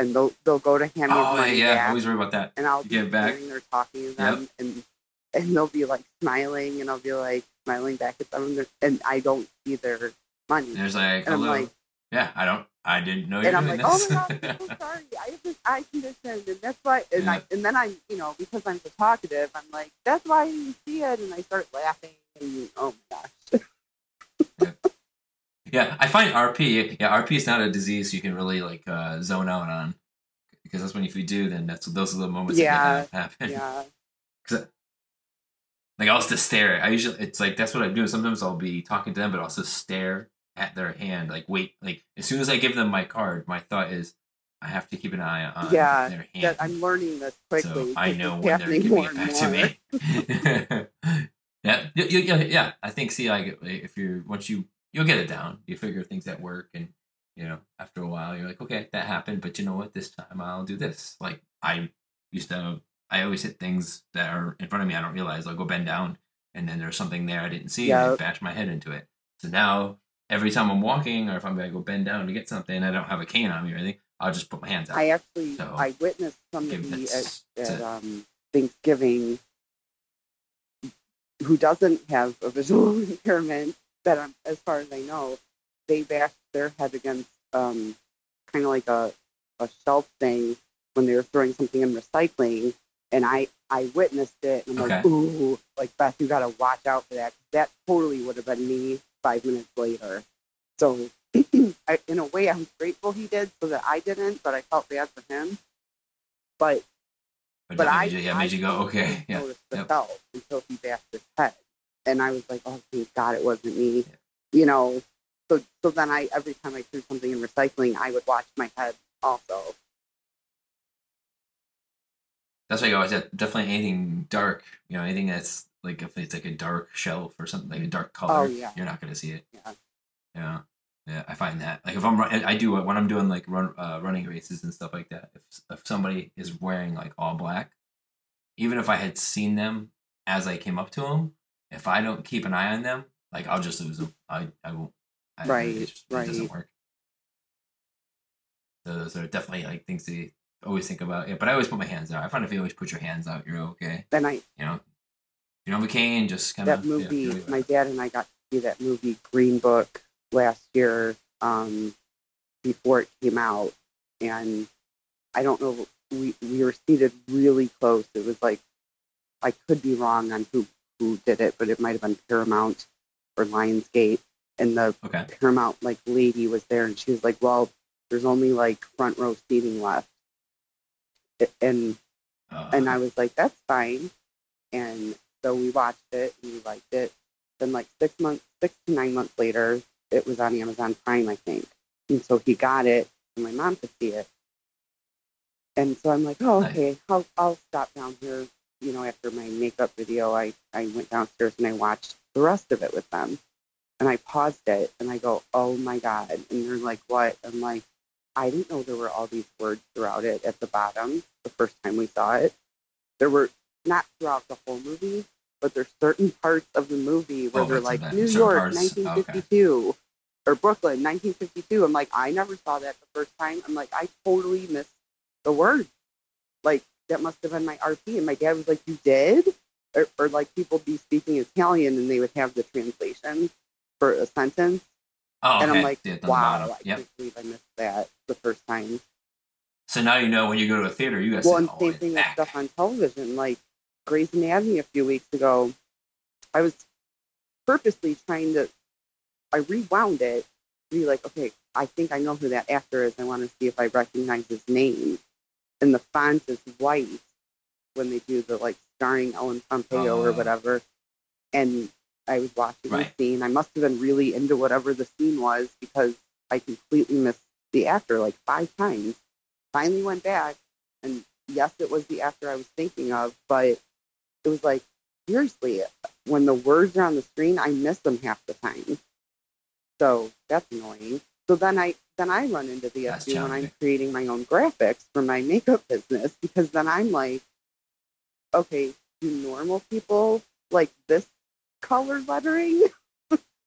And they'll go to hand me money back. I always worry about that. And I'll be sitting there talking to them, and they'll be like smiling, and I'll be like smiling back at them, and I don't see their money. There's like, and hello. I'm like, yeah, I didn't know you were doing this. And I'm like, oh my God, I'm so sorry. I have this eye condition, and that's why. And then I'm, you know, because I'm so talkative, I'm like, that's why I didn't see it, and I start laughing, and oh my gosh. Yeah, I find RP. Yeah, RP is not a disease you can really like zone out on, because that's when if you do, then those are the moments that can happen. Yeah. Like I'll just stare. It's like that's what I do. Sometimes I'll be talking to them, but also stare at their hand. Like wait, like as soon as I give them my card, my thought is I have to keep an eye on their hand. Yeah, I'm learning this quickly. So I know when they're giving it back to me. Yeah. I think. See, like if you're once you. You'll get it down. You figure things at work, and you know, after a while, you're like, okay, that happened, but you know what? This time I'll do this. Like I always hit things that are in front of me. I don't realize. I'll go bend down, and then there's something there I didn't see, and I bash my head into it. So now every time I'm walking, or if I'm gonna go bend down to get something, I don't have a cane on me or anything. I'll just put my hands out. I witnessed somebody at Thanksgiving who doesn't have a visual impairment. That as far as I know, they bashed their head against kind of like a shelf thing when they were throwing something in recycling, and I witnessed it, and I'm like, ooh, like Beth, you gotta watch out for that. That totally would have been me 5 minutes later. So in a way, I'm grateful he did, so that I didn't, but I felt bad for him. But I noticed the felt until he bashed his head. And I was like, oh, thank God it wasn't me, you know. So then every time I threw something in recycling, I would watch my head also. That's why you always have definitely anything dark, you know, anything that's like, if it's like a dark shelf or something, like a dark color, you're not going to see it. Yeah. Yeah. Yeah. I find that. Like if when I'm doing like running races and stuff like that, if somebody is wearing like all black, even if I had seen them as I came up to them, if I don't keep an eye on them, like I'll just lose them. I won't. It doesn't work. So those are definitely like things to always think about. Yeah, but I always put my hands out. I find if you always put your hands out, you're okay. Then you don't have a cane, just kind of. That movie, my dad and I got to see that movie Green Book last year, before it came out, and I don't know. We were seated really close. It was like I could be wrong on who did it, but it might have been Paramount or Lionsgate, and the Paramount like lady was there, and she was like, well, there's only like front row seating left, and I was like, that's fine. And so we watched it and we liked it. Then like 6 to 9 months later, it was on Amazon Prime, I think, and so he got it and my mom could see it, and so I'm like, oh, okay, I'll stop down here you know, after my makeup video, I went downstairs and I watched the rest of it with them. And I paused it and I go, oh my God. And they're like, what? I'm like, I didn't know there were all these words throughout it at the bottom the first time we saw it. There were, not throughout the whole movie, but there's certain parts of the movie where they're like, New York, 1952, or Brooklyn, 1952. I'm like, I never saw that the first time. I'm like, I totally missed the word. Like, that must have been my RP. And my dad was like, you did? Or like, people be speaking Italian and they would have the translation for a sentence. Oh, and okay. I'm like, yeah, wow, I can't believe I missed that the first time. So now you know when you go to a theater, you guys well, and same thing with stuff on television, like Grey's Anatomy a few weeks ago. I was purposely trying to, I rewound it to be like, okay, I think I know who that actor is. I want to see if I recognize his name. And the font is white when they do the like starring Ellen Pompeo or whatever. And I was watching the scene. I must have been really into whatever the scene was because I completely missed the actor like 5 times. Finally went back, and yes, it was the actor I was thinking of, but it was like, seriously, when the words are on the screen, I miss them half the time. So that's annoying. So then I run into the issue when I'm creating my own graphics for my makeup business, because then I'm like, okay, do normal people like this color lettering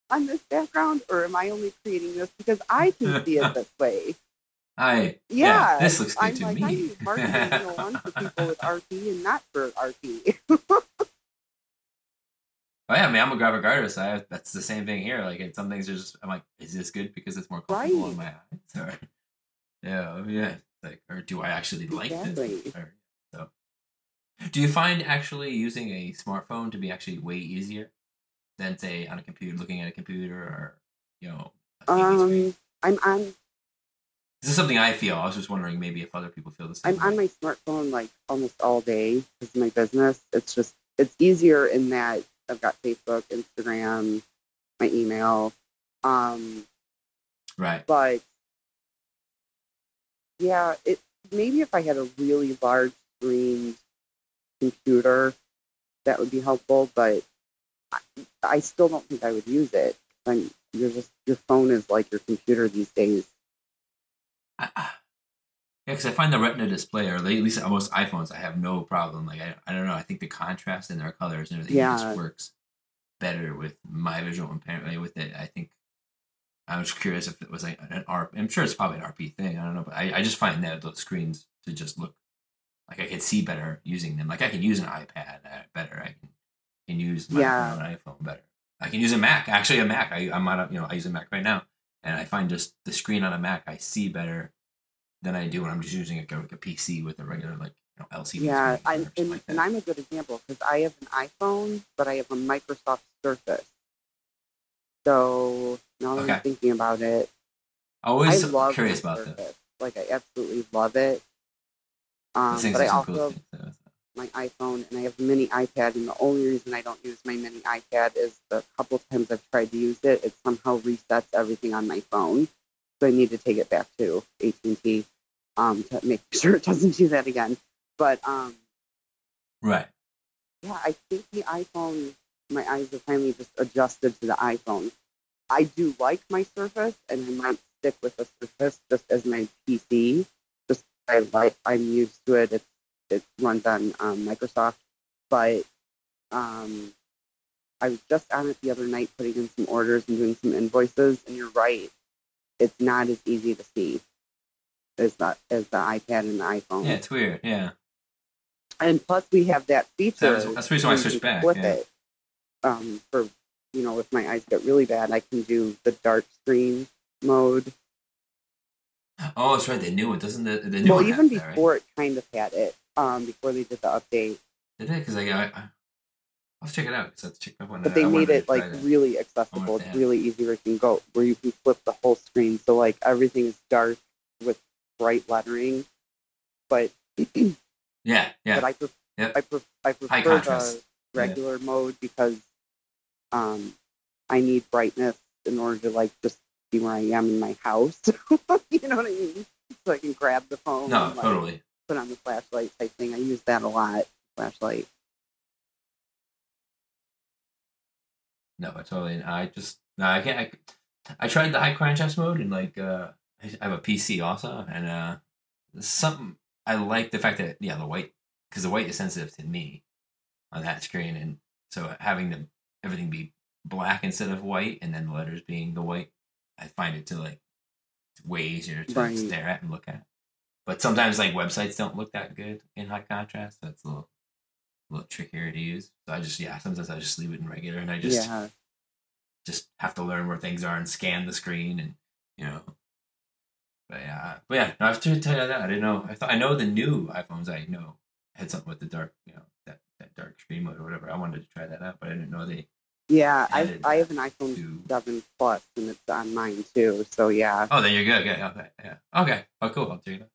on this background, or am I only creating this because I can see it this way? Yeah, this looks good to me. I need marketing 101 for people with RP and not for RP. Oh yeah, I mean, I'm a graphic artist. That's the same thing here. Like, some things are just, I'm like, is this good because it's more comfortable in my eyes? Or, yeah. Like, or do I actually like this? Or, so, do you find actually using a smartphone to be actually way easier than say on a computer, looking at a computer or, you know, a TV screen? This is something I feel. I was just wondering maybe if other people feel the same. I'm on my smartphone like almost all day because of my business. It's just, it's easier in that I've got Facebook, Instagram, my email. But yeah, it maybe if I had a really large screen computer, that would be helpful. But I still don't think I would use it. And your phone is like your computer these days. Yeah, because I find the Retina display, or at least on most iPhones, I have no problem. Like, I don't know. I think the contrast in their colors and everything just works better with my visual impairment with it. I think I was curious if it was like an RP. I'm sure it's probably an RP thing. I don't know. But I just find that those screens to just look like I can see better using them. Like, I can use an iPad better. I can use my iPhone better. I can use a Mac. Actually, a Mac. I'm on a, I use a Mac right now. And I find just the screen on a Mac, I see better than I do when I'm just using like a PC with a regular, like, LCD. Yeah, and I'm a good example because I have an iPhone, but I have a Microsoft Surface. So now that I'm thinking about it, always curious about that. Like, I absolutely love it. But I also have my iPhone and I have a mini iPad, and the only reason I don't use my mini iPad is the couple times I've tried to use it, it somehow resets everything on my phone. So I need to take it back to AT&T to make sure it doesn't do that again. But yeah, I think the iPhone, my eyes have finally just adjusted to the iPhone. I do like my Surface, and I might stick with the Surface just as my PC. Just I'm used to it. It runs on Microsoft, but I was just on it the other night putting in some orders and doing some invoices, and you're right. It's not as easy to see as the iPad and the iPhone. Yeah, it's weird, yeah. And plus we have that feature. That's the reason why I switched back. With it, for, if my eyes get really bad, I can do the dark screen mode. Oh, that's right. They knew it. Doesn't the new one even have that, before it kind of had it. Before they did the update. Did it? Because I'll check it out. But they made it like really accessible. It's really easy where you can flip the whole screen. So like everything is dark with bright lettering. But but I prefer the regular mode because I need brightness in order to like just see where I am in my house. You know what I mean? So I can grab the phone. No, and, like, totally. Put on the flashlight type thing. I use that a lot. Flashlight. No, I totally. I just no. I can't. I tried the high contrast mode, and like I have a PC also, and something I like the fact that the white, because the white is sensitive to me on that screen, and so having everything be black instead of white, and then the letters being the white, I find it to like way easier to stare at and look at. But sometimes like websites don't look that good in high contrast. That's a little trickier to use. So I just sometimes I just leave it in regular, and I just have to learn where things are and scan the screen, and But yeah, I have to tell you that I didn't know. I know the new iPhones I know had something with the dark, that dark screen mode or whatever. I wanted to try that out, but I didn't know they. Yeah, I have an iPhone 7 Plus, and it's on mine too. So yeah. Oh, then you're good. Okay. Yeah. Okay. Oh, cool. I'll tell you that.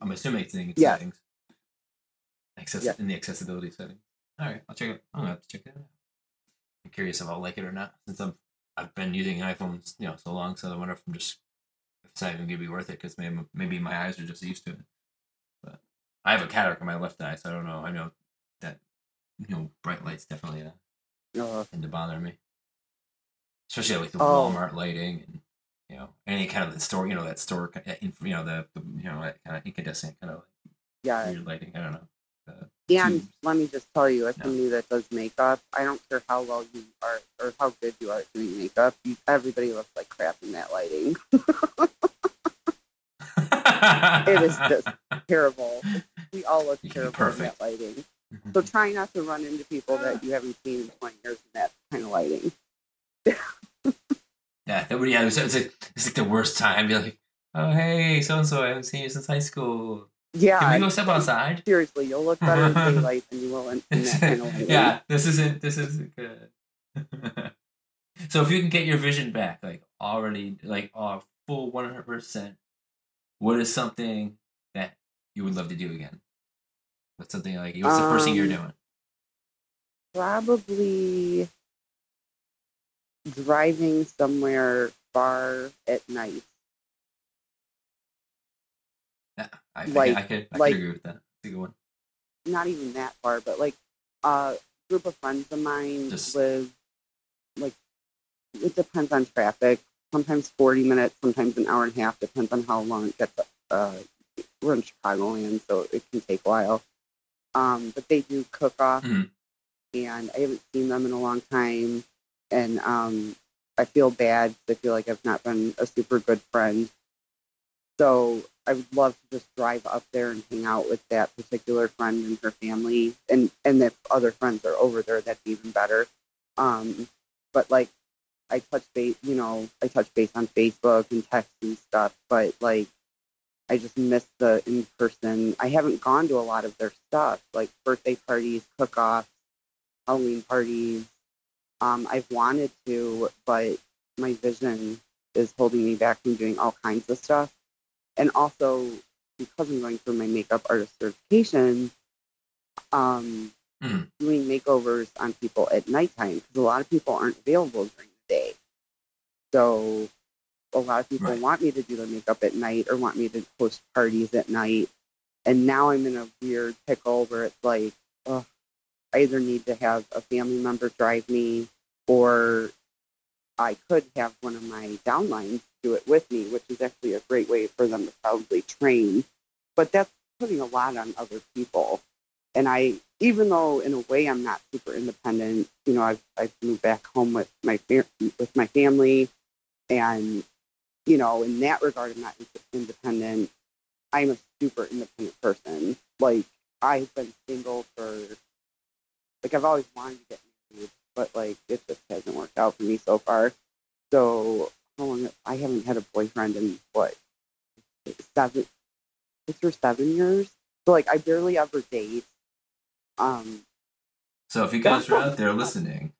I'm assuming it's in settings. In the accessibility settings. All right, I'll check it. I'm gonna have to check that out. I'm curious if I'll like it or not, since I've been using iPhones so long. So I wonder if I'm just if it's not even gonna be worth it, because maybe my eyes are just used to it. But I have a cataract in my left eye, so I don't know. I know that bright lights definitely tend to bother me, especially like the Walmart lighting and any kind of the store that store that kind of incandescent kind of weird lighting. I don't know. And let me just tell you, as somebody that does makeup, I don't care how well you are or how good you are at doing makeup, everybody looks like crap in that lighting. It is just terrible. We all look terrible in that lighting. So try not to run into people that you haven't seen in 20 years in that kind of lighting. It's like the worst time. You're like, oh, hey, so-and-so, I haven't seen you since high school. Yeah, can we go step outside? Seriously, you'll look better in daylight than you will in that kind of light. Yeah, this isn't good. So if you can get your vision back, full 100%, what is something that you would love to do again? What's something what's the first thing you're doing? Probably driving somewhere far at night. I could agree with that. It's a good one. Not even that far, but a group of friends of mine live it depends on traffic. Sometimes 40 minutes, sometimes an hour and a half, depends on how long it gets. We're in Chicagoland, so it can take a while. But they do cook off, and I haven't seen them in a long time, and I feel bad. I feel like I've not been a super good friend. So I would love to just drive up there and hang out with that particular friend and her family. And if other friends are over there, that'd be even better. But I touch base on Facebook and text and stuff. But, I just miss the in-person. I haven't gone to a lot of their stuff, like birthday parties, cook-offs, Halloween parties. I've wanted to, but my vision is holding me back from doing all kinds of stuff. And also, because I'm going through my makeup artist certification, doing makeovers on people at nighttime, because a lot of people aren't available during the day. So a lot of people want me to do their makeup at night or want me to host parties at night. And now I'm in a weird pickle where it's I either need to have a family member drive me, or I could have one of my downlines do it with me, which is actually a great way for them to probably train. But that's putting a lot on other people. And I, even though in a way I'm not super independent, I've moved back home with my family, and in that regard I'm not independent. I'm a super independent person. I've been single for I've always wanted to get married, but it just hasn't worked out for me so far. So how long? I haven't had a boyfriend in 6 or 7 years. So I barely ever date. So if you guys are out there listening,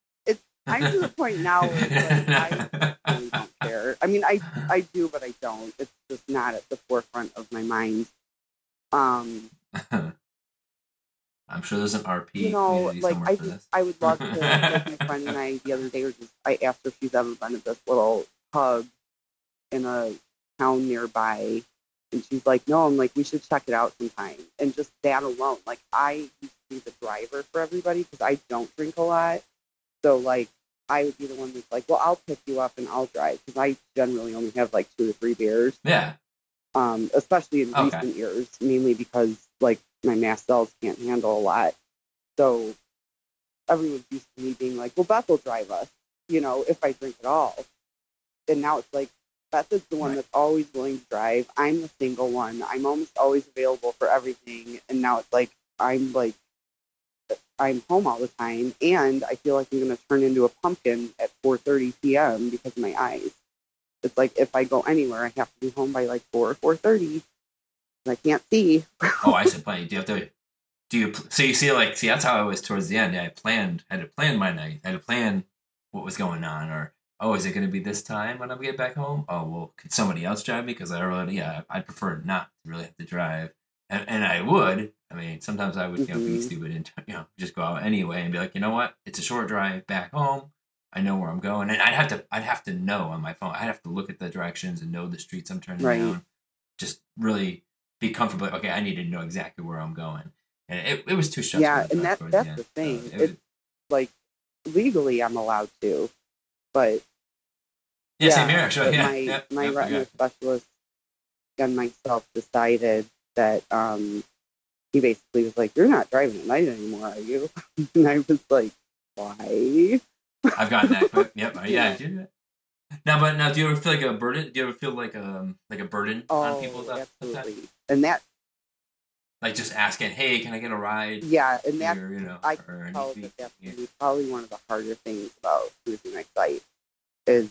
I'm to the point now where I really don't care. I mean, I do, but I don't. It's just not at the forefront of my mind. I'm sure there's an RP. I would love to. My friend and I the other day I asked her if she's ever been at this little pub in a town nearby, and she's like, no. I'm like, we should check it out sometime. And just that alone, I used to be the driver for everybody because I don't drink a lot. So I would be the one that's like, well, I'll pick you up and I'll drive, because I generally only have like 2 or 3 beers. Yeah. Especially in recent years, mainly because like my mast cells can't handle a lot. So everyone's used to me being like, well, Beth will drive us, you know, if I drink at all. And now it's like, Beth is the one that's always willing to drive. I'm the single one. I'm almost always available for everything. And now it's like, I'm home all the time, and I feel like I'm going to turn into a pumpkin at 4:30 p.m. because of my eyes. It's like, if I go anywhere, I have to be home by like 4 or 4:30. I can't see. Oh, I said, "Plan. Do you have to? Do you? So you see, like, see, that's how I was towards the end. I had to plan my night. I had to plan what was going on, or oh, is it going to be this time when I get back home? Oh, well, could somebody else drive me? Because I really, I'd prefer not to really have to drive, and I would. I mean, sometimes I would be stupid and just go out anyway and be like, you know what? It's a short drive back home. I know where I'm going, and I'd have to know on my phone. I'd have to look at the directions and know the streets I'm turning down. Just really be comfortable. Okay, I need to know exactly where I'm going, and it was too stressful. Yeah, and that's the thing. So it's like legally I'm allowed to, but same here. Actually, my retina specialist and myself decided that. He basically was like, "You're not driving at night anymore, are you?" And I was like, "Why?" I've gotten that quick. Yep. Yeah. I did that. Now, do you ever feel like a burden? Do you ever feel like a burden on people? Absolutely. And that, like, just asking, "Hey, can I get a ride?" Yeah, and that, you know, I can tell that that's probably one of the harder things about losing my sight is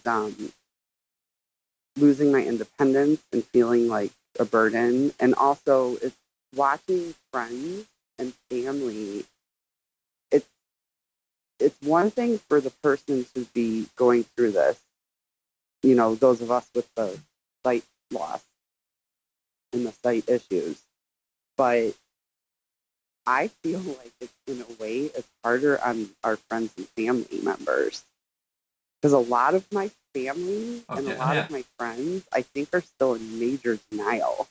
losing my independence and feeling like a burden, and also it's. Watching friends and family, it's one thing for the person to be going through this, you know, those of us with the sight loss and the sight issues. But I feel like it's, in a way, it's harder on our friends and family members. Because a lot of my family and a lot of my friends, I think, are still in major denial.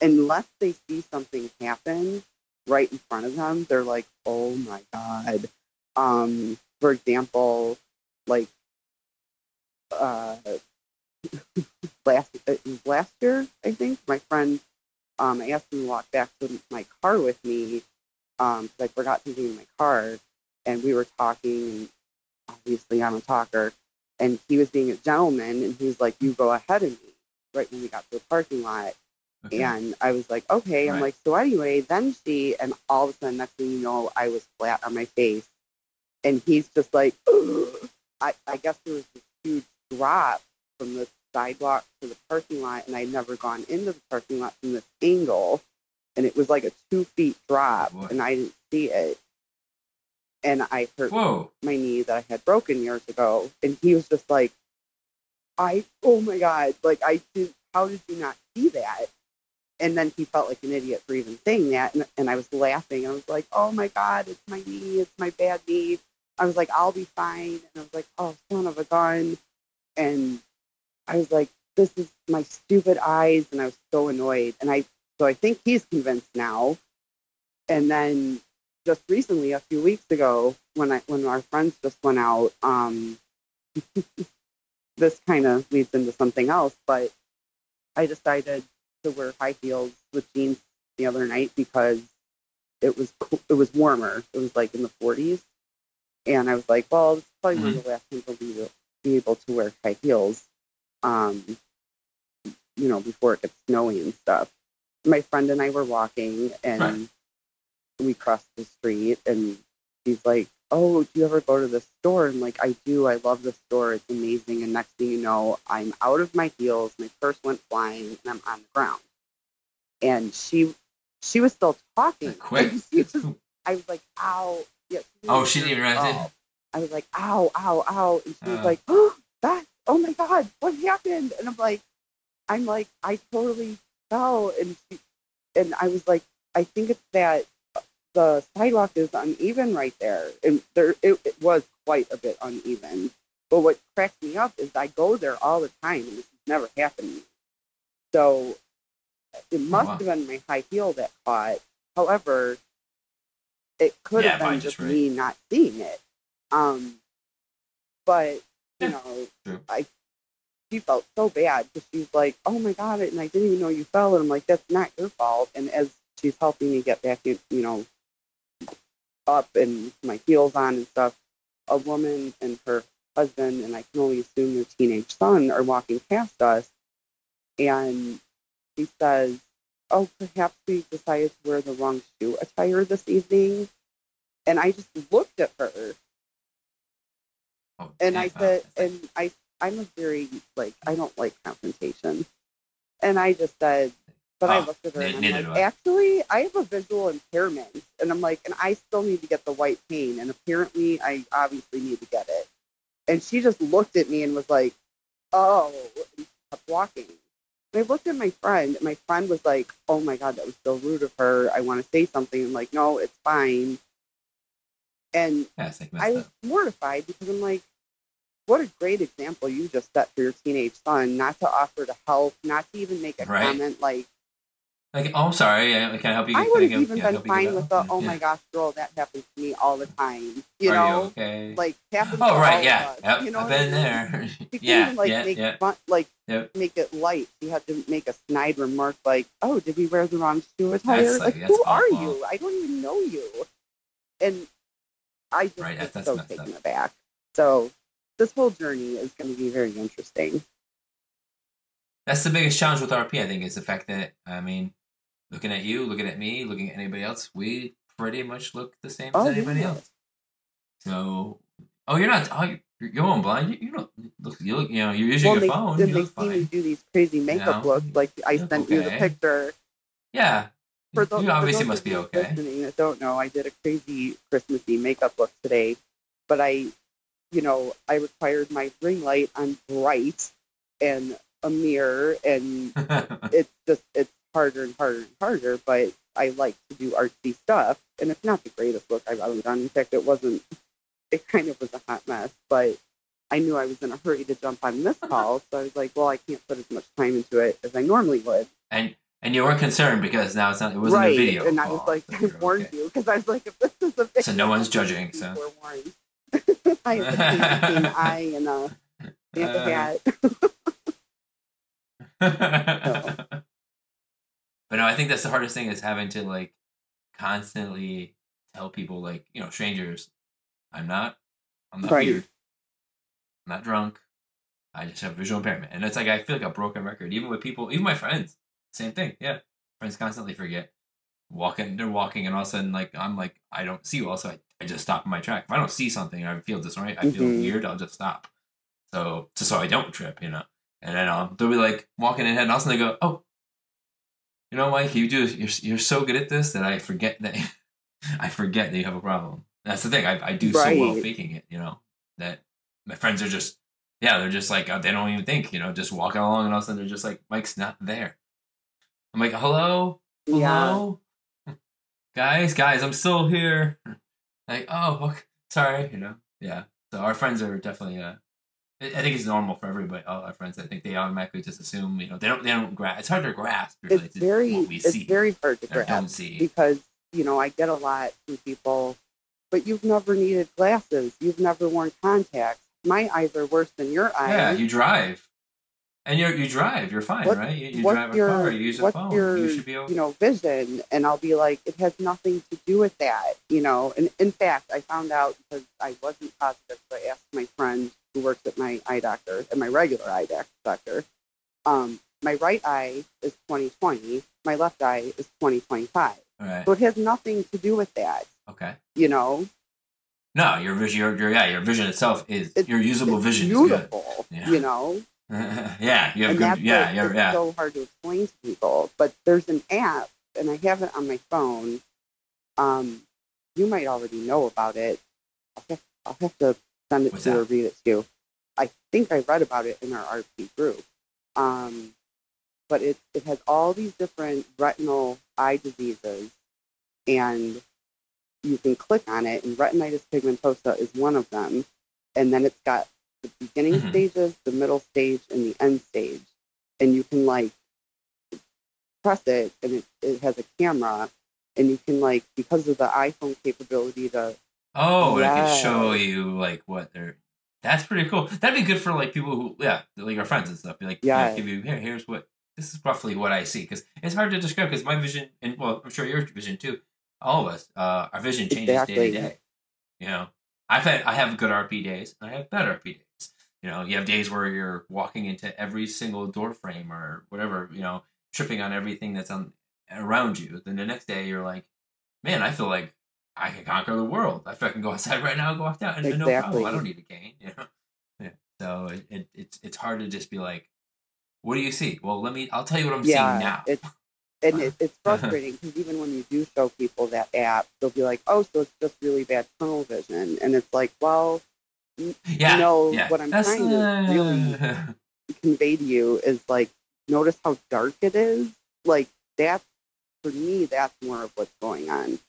Unless they see something happen right in front of them, they're like, oh my God. For example, like last year, I think, my friend, I asked him to walk back to my car with me because I forgot something in my car. And we were talking, and obviously I'm a talker. And he was being a gentleman, and he was like, you go ahead of me, right when we got to the parking lot. Okay. And I was like, okay. I'm like, so anyway, then she, and all of a sudden, next thing you know, I was flat on my face. And he's just like, I guess there was this huge drop from the sidewalk to the parking lot. And I'd never gone into the parking lot from this angle. And it was like a 2 feet drop. Whoa. And I didn't see it. And I hurt my knee that I had broken years ago. And he was just like, oh my God, like how did you not see that? And then he felt like an idiot for even saying that. And I was laughing. I was like, oh, my God, it's my knee. It's my bad knee. I was like, I'll be fine. And I was like, oh, son of a gun. And I was like, this is my stupid eyes. And I was so annoyed. And I think he's convinced now. And then just recently, a few weeks ago, when our friends just went out, this kind of leads into something else. But I decided to wear high heels with jeans the other night because it was warmer. It was like in the 40s. And I was like, well, this is probably the last time I'll be able to wear high heels, you know, before it gets snowy and stuff. My friend and I were walking, and we crossed the street, and she's like, oh, do you ever go to this store? And like, I do. I love this store. It's amazing. And next thing you know, I'm out of my heels. My purse went flying, and I'm on the ground. And she was still talking. Like, quick. I was like, ow. Yeah, she didn't even realize it. I was like, ow, ow, ow. And she was like, oh, that. Oh my God, what happened? And I'm like, I totally fell. And I was like, I think it's that. The sidewalk is uneven right there. And it was quite a bit uneven. But what cracks me up is I go there all the time, and this has never happened to me. So it must have been my high heel that caught. However, it could have been just me not seeing it. But, you know, she felt so bad because she's like, oh my God, and I didn't even know you fell. And I'm like, that's not your fault. And as she's helping me get back, you know, up and my heels on and stuff, a woman and her husband, and I can only assume their teenage son, are walking past us. And she says, oh, perhaps we decided to wear the wrong shoe attire this evening. And I just looked at her. Oh, and I said, and I'm a very, like, I don't like confrontation. And I just said, but I looked at her and I'm like, actually, I have a visual impairment. And I'm like, and I still need to get the white cane. And apparently I obviously need to get it. And she just looked at me and was like, oh, and kept walking. And I looked at my friend, and my friend was like, oh my God, that was so rude of her. I want to say something. I'm like, no, it's fine. And I was mortified because I'm like, what a great example you just set for your teenage son, not to offer to help, not to even make a comment like, oh, I'm sorry, can I help you? I would have even been fine with the, oh my gosh, girl, that happens to me all the time. You know, okay? Like, happens to all of us. Yep. You know, I've been there. She couldn't make fun, make it light. She had to make a snide remark like, oh, did we wear the wrong shoe attire? Like, who are you? I don't even know you. And I just was so taken aback. So this whole journey is going to be very interesting. That's the biggest challenge with RP, I think, is the fact that, I mean, looking at you, looking at me, looking at anybody else, we pretty much look the same as anybody else. So, you're not, you're going blind. You don't look, you know, you're using your phone. Then they see me do these crazy makeup looks, like I sent you the picture. Yeah. For those, you obviously must be okay. I don't know. I did a crazy Christmassy makeup look today, but I required my ring light on bright and a mirror, and it's harder and harder and harder, but I like to do artsy stuff, and it's not the greatest look I've ever done. In fact, it kind of was a hot mess, but I knew I was in a hurry to jump on this call, so I was like, well, I can't put as much time into it as I normally would. And you weren't concerned because now it wasn't a video. And I was like, so I warned you, because I was like, if this is a video, so no one's judging. So we're warned. I have the same eye and a hat. But no, I think that's the hardest thing, is having to constantly tell people, strangers, I'm not weird, I'm not drunk, I just have visual impairment. And it's I feel like a broken record, even with people, even my friends. Same thing, yeah. Friends constantly forget. They're walking, and all of a sudden, I'm like, I don't see you. Also, I just stop in my track. If I don't see something, I feel disoriented, I feel weird, I'll just stop. So, just so I don't trip, you know. And then they'll be walking ahead, and all of a sudden they go, oh, you know, Mike, you're so good at this that I forget that you have a problem. That's the thing. I do so well faking it, you know, that my friends are just, they're just they don't even think, you know, just walking along, and all of a sudden they're just like, Mike's not there. I'm like, hello, yeah. guys, I'm still here. Like, oh, sorry, you know, yeah. So our friends are definitely, I think it's normal for everybody. All our friends, I think they automatically just assume, you know, they don't grasp. It's hard to grasp. Really, it's very hard to grasp, because, you know, I get a lot from people, but you've never needed glasses, you've never worn contacts. My eyes are worse than your eyes. Yeah, you drive. And you drive, you're fine, right? You drive a car, you use a phone, you should be okay. You know, vision, and I'll be like, it has nothing to do with that, you know. And in fact, I found out because I wasn't positive, so I asked my friend who works at my eye doctor, at my regular eye doctor, my right eye is 20/20, my left eye is 20/25. Right. So it has nothing to do with that. Okay. You know? No, your vision, your vision itself is, your usable vision is beautiful, yeah. You know? Yeah, you have and good, that's yeah, like, yeah, it's yeah. so hard to explain to people, but there's an app, and I have it on my phone. You might already know about it. I'll have to send it What's to that? You or read it to you. I think I read about it in our RP group. But it has all these different retinal eye diseases, and you can click on it, and retinitis pigmentosa is one of them, and then it's got the beginning stages, the middle stage, and the end stage. And you can press it, and it has a camera, and you can because of the iPhone capability to it can show you what they're That's pretty cool. That'd be good for like people who, yeah, like our friends and stuff. Be like, yeah, give you here's what this is roughly what I see, because it's hard to describe because my vision, and well, I'm sure your vision too. All of us, our vision changes day to day. You know, I have good RP days and I have bad RP days. You know, you have days where you're walking into every single door frame or whatever. You know, tripping on everything that's on around you. Then the next day you're like, man, I feel like I can conquer the world. I can go outside right now and go walk out and no problem. I don't need a cane, you know? Yeah. So it's hard to just be like, what do you see? Well, I'll tell you what I'm seeing now. It's frustrating because even when you do show people that app, they'll be like, oh, so it's just really bad tunnel vision. And it's like, well, what I'm trying to really convey to you is like, notice how dark it is. Like for me, that's more of what's going on.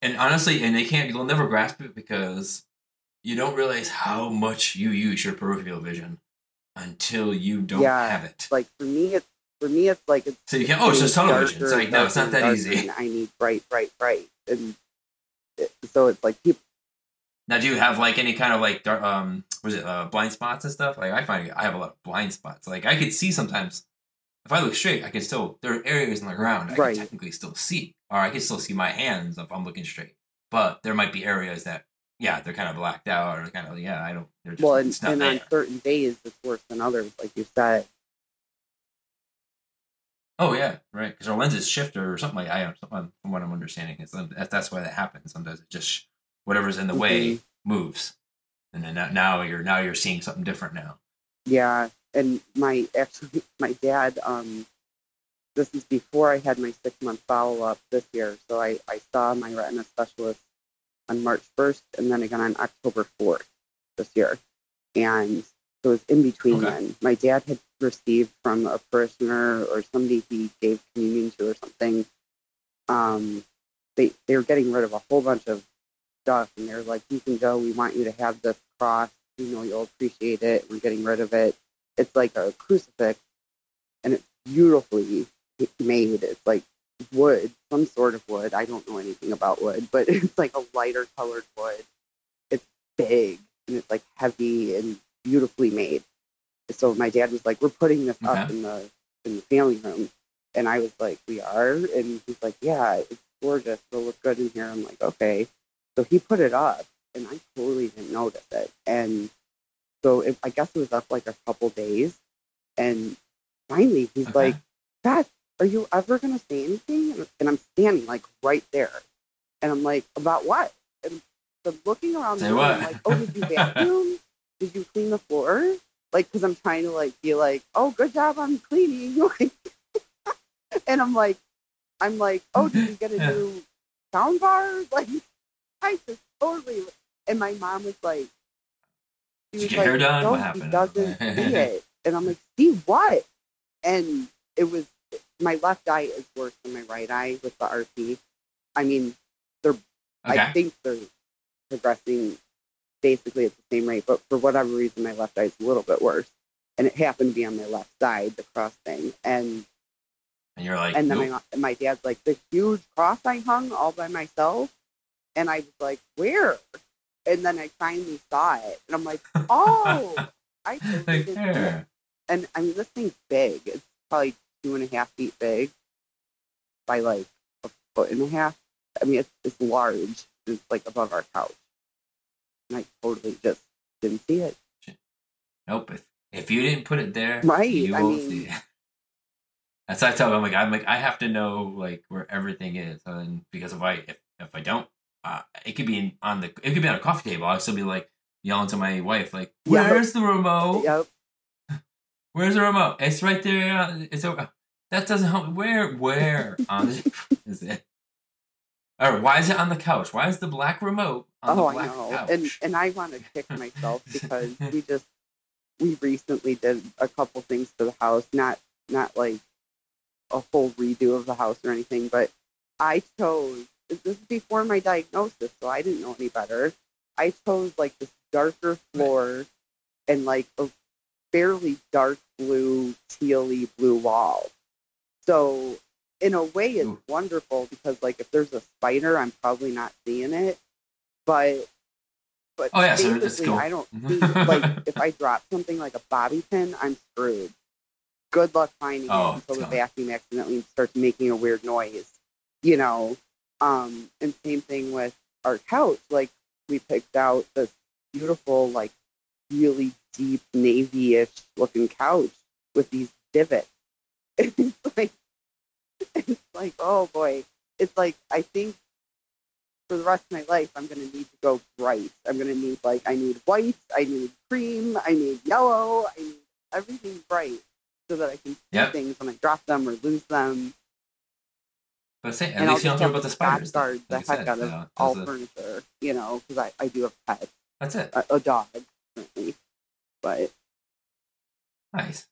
And honestly, they'll never grasp it because you don't realize how much you use your peripheral vision until you don't have it. Like for me, it's like, it's, so you can't, it's just tunnel vision. It's like, no, it's not that easy. I need bright. And so it's like, now do you have like any kind of like, blind spots and stuff? Like I have a lot of blind spots. Like I could see sometimes if I look straight, I can still, there are areas on the ground I can technically still see. Or I can still see my hands if I'm looking straight, but there might be areas that, they're kind of blacked out or kind of, I don't. They're just, well, and on certain days, it's worse than others, like you said. Oh yeah, right. Because our lenses shift or something like from what I'm understanding is that's why that happens. Sometimes it just whatever's in the way moves, and then now you're seeing something different now. Yeah, and my dad. This is before I had my 6-month follow-up this year. So I saw my retina specialist on March 1st and then again on October 4th this year. And so it was in between then. My dad had received from a parishioner or somebody he gave communion to or something. They were getting rid of a whole bunch of stuff. And they were like, you can go. We want you to have this cross. You know, you'll appreciate it. We're getting rid of it. It's like a crucifix. And it's beautifully made. It's like wood, some sort of wood. I don't know anything about wood, but it's like a lighter colored wood. It's big and it's like heavy and beautifully made. So my dad was like, we're putting this up in the family room. And I was like, we are? And he's like, yeah, it's gorgeous. It'll look good in here. I'm like, okay. So he put it up and I totally didn't notice it. And so I guess it was up like a couple days. And finally, he's like, Beth, are you ever going to say anything? And I'm standing like right there. And I'm like, about what? And so looking around the room, I'm like, oh, did you vacuum? Did you clean the floor? Like, because I'm trying to like be like, oh, good job, I'm cleaning. And I'm like, oh, did you get a new sound bar? Like, I just totally. And my mom was like, she was like, no, what happened? She doesn't see it. And I'm like, see what? And it was, my left eye is worse than my right eye with the RP. I mean, I think they're progressing basically at the same rate, but for whatever reason, my left eye is a little bit worse. And it happened to be on my left side, the cross thing. And you're like, and then my dad's like, the huge cross I hung all by myself. And I was like, where? And then I finally saw it. And I'm like, oh, I totally didn't see it. And I mean, this thing's big. It's probably 2.5 feet big by like 1.5 feet. I mean, it's large. It's like above our couch. And I totally just didn't see it. Nope. If you didn't put it there, right, you won't see it. That's what I tell them. I'm like, I have to know like where everything is, and because if I don't, it could be on a coffee table. I'll still be like yelling to my wife, like, "Where's the remote?" Yep. Where's the remote? It's right there. It's over. That doesn't help. Where on is it? All right. Why is it on the couch? Why is the black remote on the black couch? And I want to kick myself because we recently did a couple things to the house. Not like a whole redo of the house or anything, but this is before my diagnosis, so I didn't know any better. I chose like this darker floor and like a fairly dark blue, tealy blue wall. So in a way it's wonderful because like if there's a spider, I'm probably not seeing it, but But oh, yeah, so it's cool. I don't think, like, if I drop something like a bobby pin, I'm screwed. Good luck finding it until the vacuum accidentally starts making a weird noise, you know. And same thing with our couch. Like, we picked out this beautiful, like, really deep navy-ish looking couch with these divots. It's like, oh boy. It's like, I think for the rest of my life, I'm going to need to go bright. I'm going to need, like, I need white, I need cream, I need yellow, I need everything bright so that I can see things when I drop them or lose them. But say, at least you don't talk about the spiders. Guard the heck out of all furniture, you know, because I do have pets. That's it. A dog, currently. But. Nice.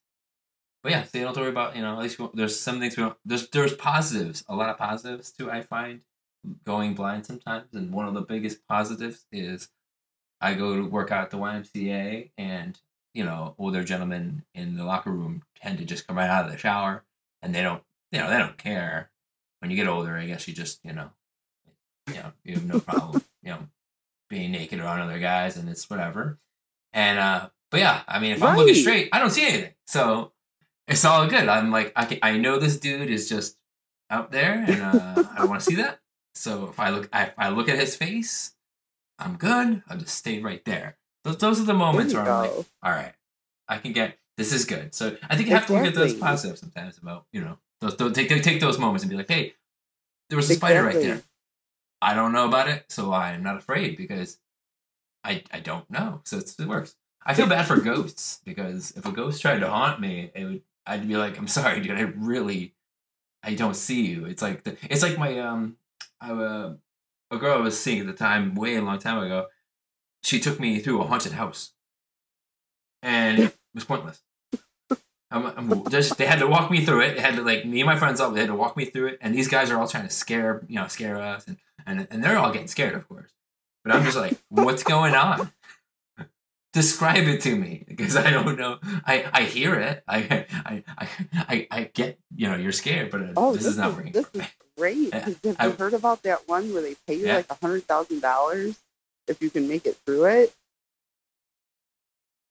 But yeah, so you don't have to worry about, you know, at least there's some things we don't, there's positives, a lot of positives too, I find, going blind sometimes. And one of the biggest positives is I go to work out at the YMCA and, you know, older gentlemen in the locker room tend to just come right out of the shower and they don't, you know, they don't care. When you get older, I guess you just, you know, you have no problem, you know, being naked around other guys and it's whatever. And, but yeah, I mean, if I'm looking straight, I don't see anything. So, it's all good. I'm like, I know this dude is just out there, and I don't want to see that. So if I look at his face, I'm good. I'll just stay right there. Those are the moments where I'm like, all right, I can get this is good. So I think you have to look at those positives sometimes about, you know, those take those moments and be like, hey, there was a spider right there. I don't know about it, so I'm not afraid because I don't know. So it works. I feel bad for ghosts because if a ghost tried to haunt me, I'd be like, I'm sorry, dude. I don't see you. It's like my a girl I was seeing at the time, way a long time ago. She took me through a haunted house, and it was pointless. They had to walk me through it. They had to, like, me and my friends up. They had to walk me through it, and these guys are all trying to scare us, and they're all getting scared, of course. But I'm just like, what's going on? Describe it to me because I don't know. I hear it. I get, you know, you're scared, but this is not working. This is great. Have you heard about that one where they pay you like $100,000 if you can make it through it?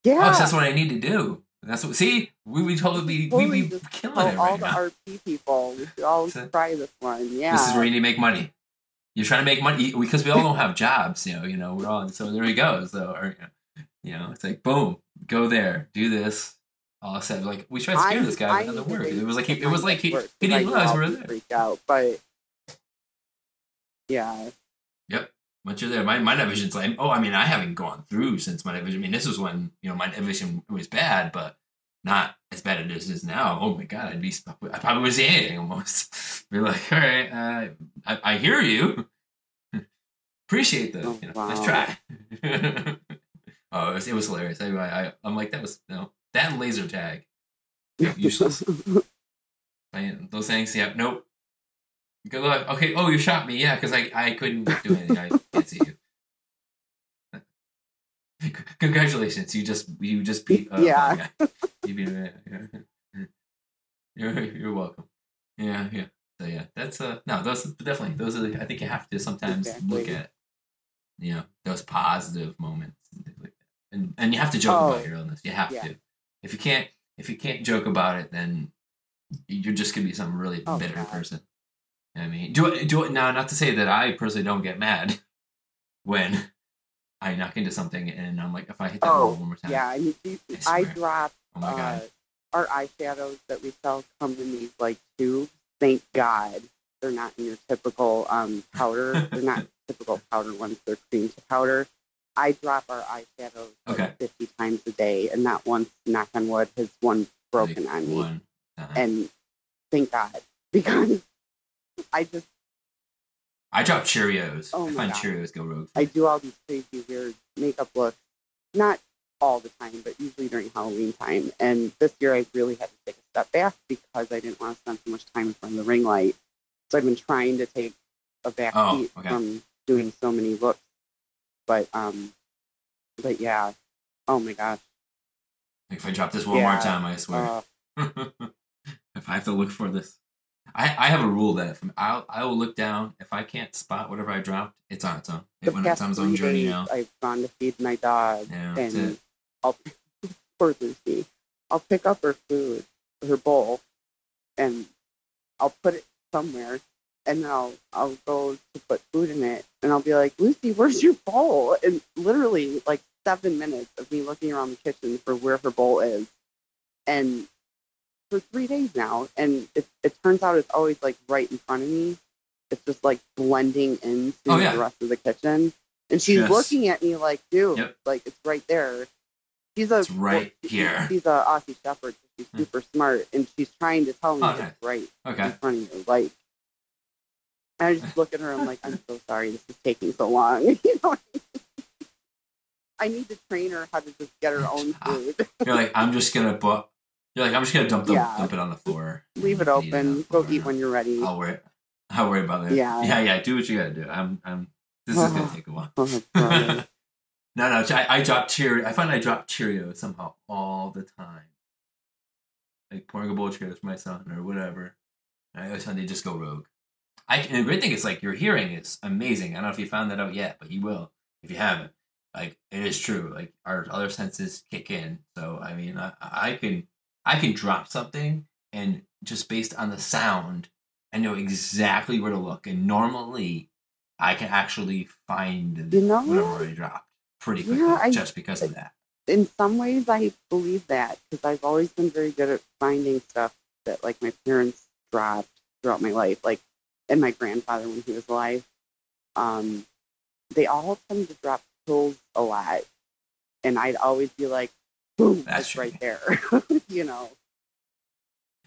Yeah, oh, so that's what I need to do. That's what. See, we'd be killing it right all now. All the RP people, we should all try this one. Yeah, this is where you need to make money. You're trying to make money because we all don't have jobs. You know, we're all. So there he goes. So. Or, you know, you know, it's like, boom, go there, do this. All said, like, we tried to scare this guy, but it doesn't work. It was like he didn't realize we were there. Freaked out, but yeah. Yep. Once you're there, my night vision's like, oh, I mean, I haven't gone through since my night vision. I mean, this is when, you know, my night vision was bad, but not as bad as it is now. Oh my God, I probably wouldn't see anything almost. Be like, all right, I hear you. Appreciate this. Oh, you know, wow. Let's try. Oh, it was hilarious. Anyway, I'm like, that was, you know, that laser tag. Useless. Those things, yeah, nope. Good luck. Okay, oh, you shot me. Yeah, because I couldn't do anything. I can't see you. Congratulations. You just beat up. Yeah. You beat me. Yeah. You're welcome. Yeah, yeah. So, yeah, that's, no, those are, I think you have to sometimes look at, you know, those positive moments. And you have to joke about your illness. You have to. If you can't joke about it, then you're just gonna be some really bitter person. I mean, do it now. Not to say that I personally don't get mad when I knock into something, and I'm like, if I hit that wall one more time. Yeah, I mean, I dropped. Oh my God. Our eyeshadows that we sell come in these like tubes. Thank God they're not in your typical powder. They're not typical powder ones. They're cream to powder. I drop our eyeshadows like 50 times a day, and not once, knock on wood, has one broken on me. And thank God, because I drop Cheerios. Oh my God. Cheerios go rogue. I do all these crazy, weird makeup looks, not all the time, but usually during Halloween time. And this year, I really had to take a step back because I didn't want to spend so much time in front of the ring light. So I've been trying to take a back seat from doing so many looks. But yeah, oh my gosh! If I drop this one more time, I swear. If I have to look for this, I have a rule that if I will look down. If I can't spot whatever I dropped, it's on its own. It went on its own journey now. I've gone to feed my dog, and I'll poor Lucy. I'll pick up her food, her bowl, and I'll put it somewhere, and then I'll go to put food in it, and I'll be like, Lucy, where's your bowl? And literally like 7 minutes of me looking around the kitchen for where her bowl is, and for 3 days now, and it turns out it's always like right in front of me. It's just like blending into the rest of the kitchen, and she's looking at me like, dude, like it's right there. She's right here. She's a Aussie Shepherd. She's super smart, and she's trying to tell me it's right in front of you. Like, and I just look at her. I'm like, I'm so sorry. This is taking so long. You know what I mean? I need to train her how to just get her own food. You're like, I'm just gonna dump it on the floor. Leave it open. Go eat when you're ready. I'll worry about that. Yeah. Do what you gotta do. This is gonna take a while. No. I find I drop Cheerios somehow all the time. Like pouring a bowl of Cheerios for my son or whatever. And I always find they just go rogue. And the great thing is like your hearing is amazing. I don't know if you found that out yet, but you will if you haven't. Like it is true. Like our other senses kick in. So I mean, I can drop something, and just based on the sound, I know exactly where to look. And normally, I can actually find whatever already dropped pretty quickly just because of that. In some ways, I believe that because I've always been very good at finding stuff that like my parents dropped throughout my life, like and my grandfather when he was alive. They all tend to drop tools a lot, and I'd always be like, boom, that's right there. You know,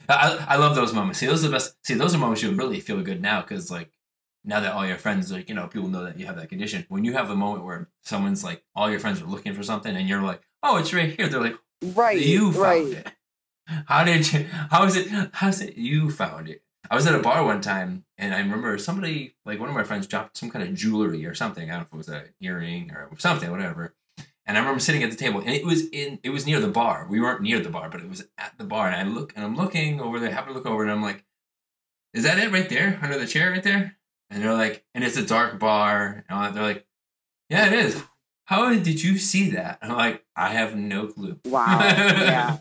I love those moments. See, those are the best. See, those are moments you really feel good now, because like now that all your friends, like, you know, people know that you have that condition. When you have a moment where someone's like, all your friends are looking for something, and you're like, oh, it's right here. They're like, right, you found it. How did you? How is it? You found it. I was at a bar one time, and I remember somebody, like one of my friends, dropped some kind of jewelry or something. I don't know if it was an earring or something, whatever. And I remember sitting at the table, and it was near the bar. We weren't near the bar, but it was at the bar. And I'm looking over there, happen to look over, and I'm like, is that it right there? Under the chair right there? And they're like, and it's a dark bar. And they're like, yeah, it is. How did you see that? And I'm like, I have no clue. Wow. Yeah.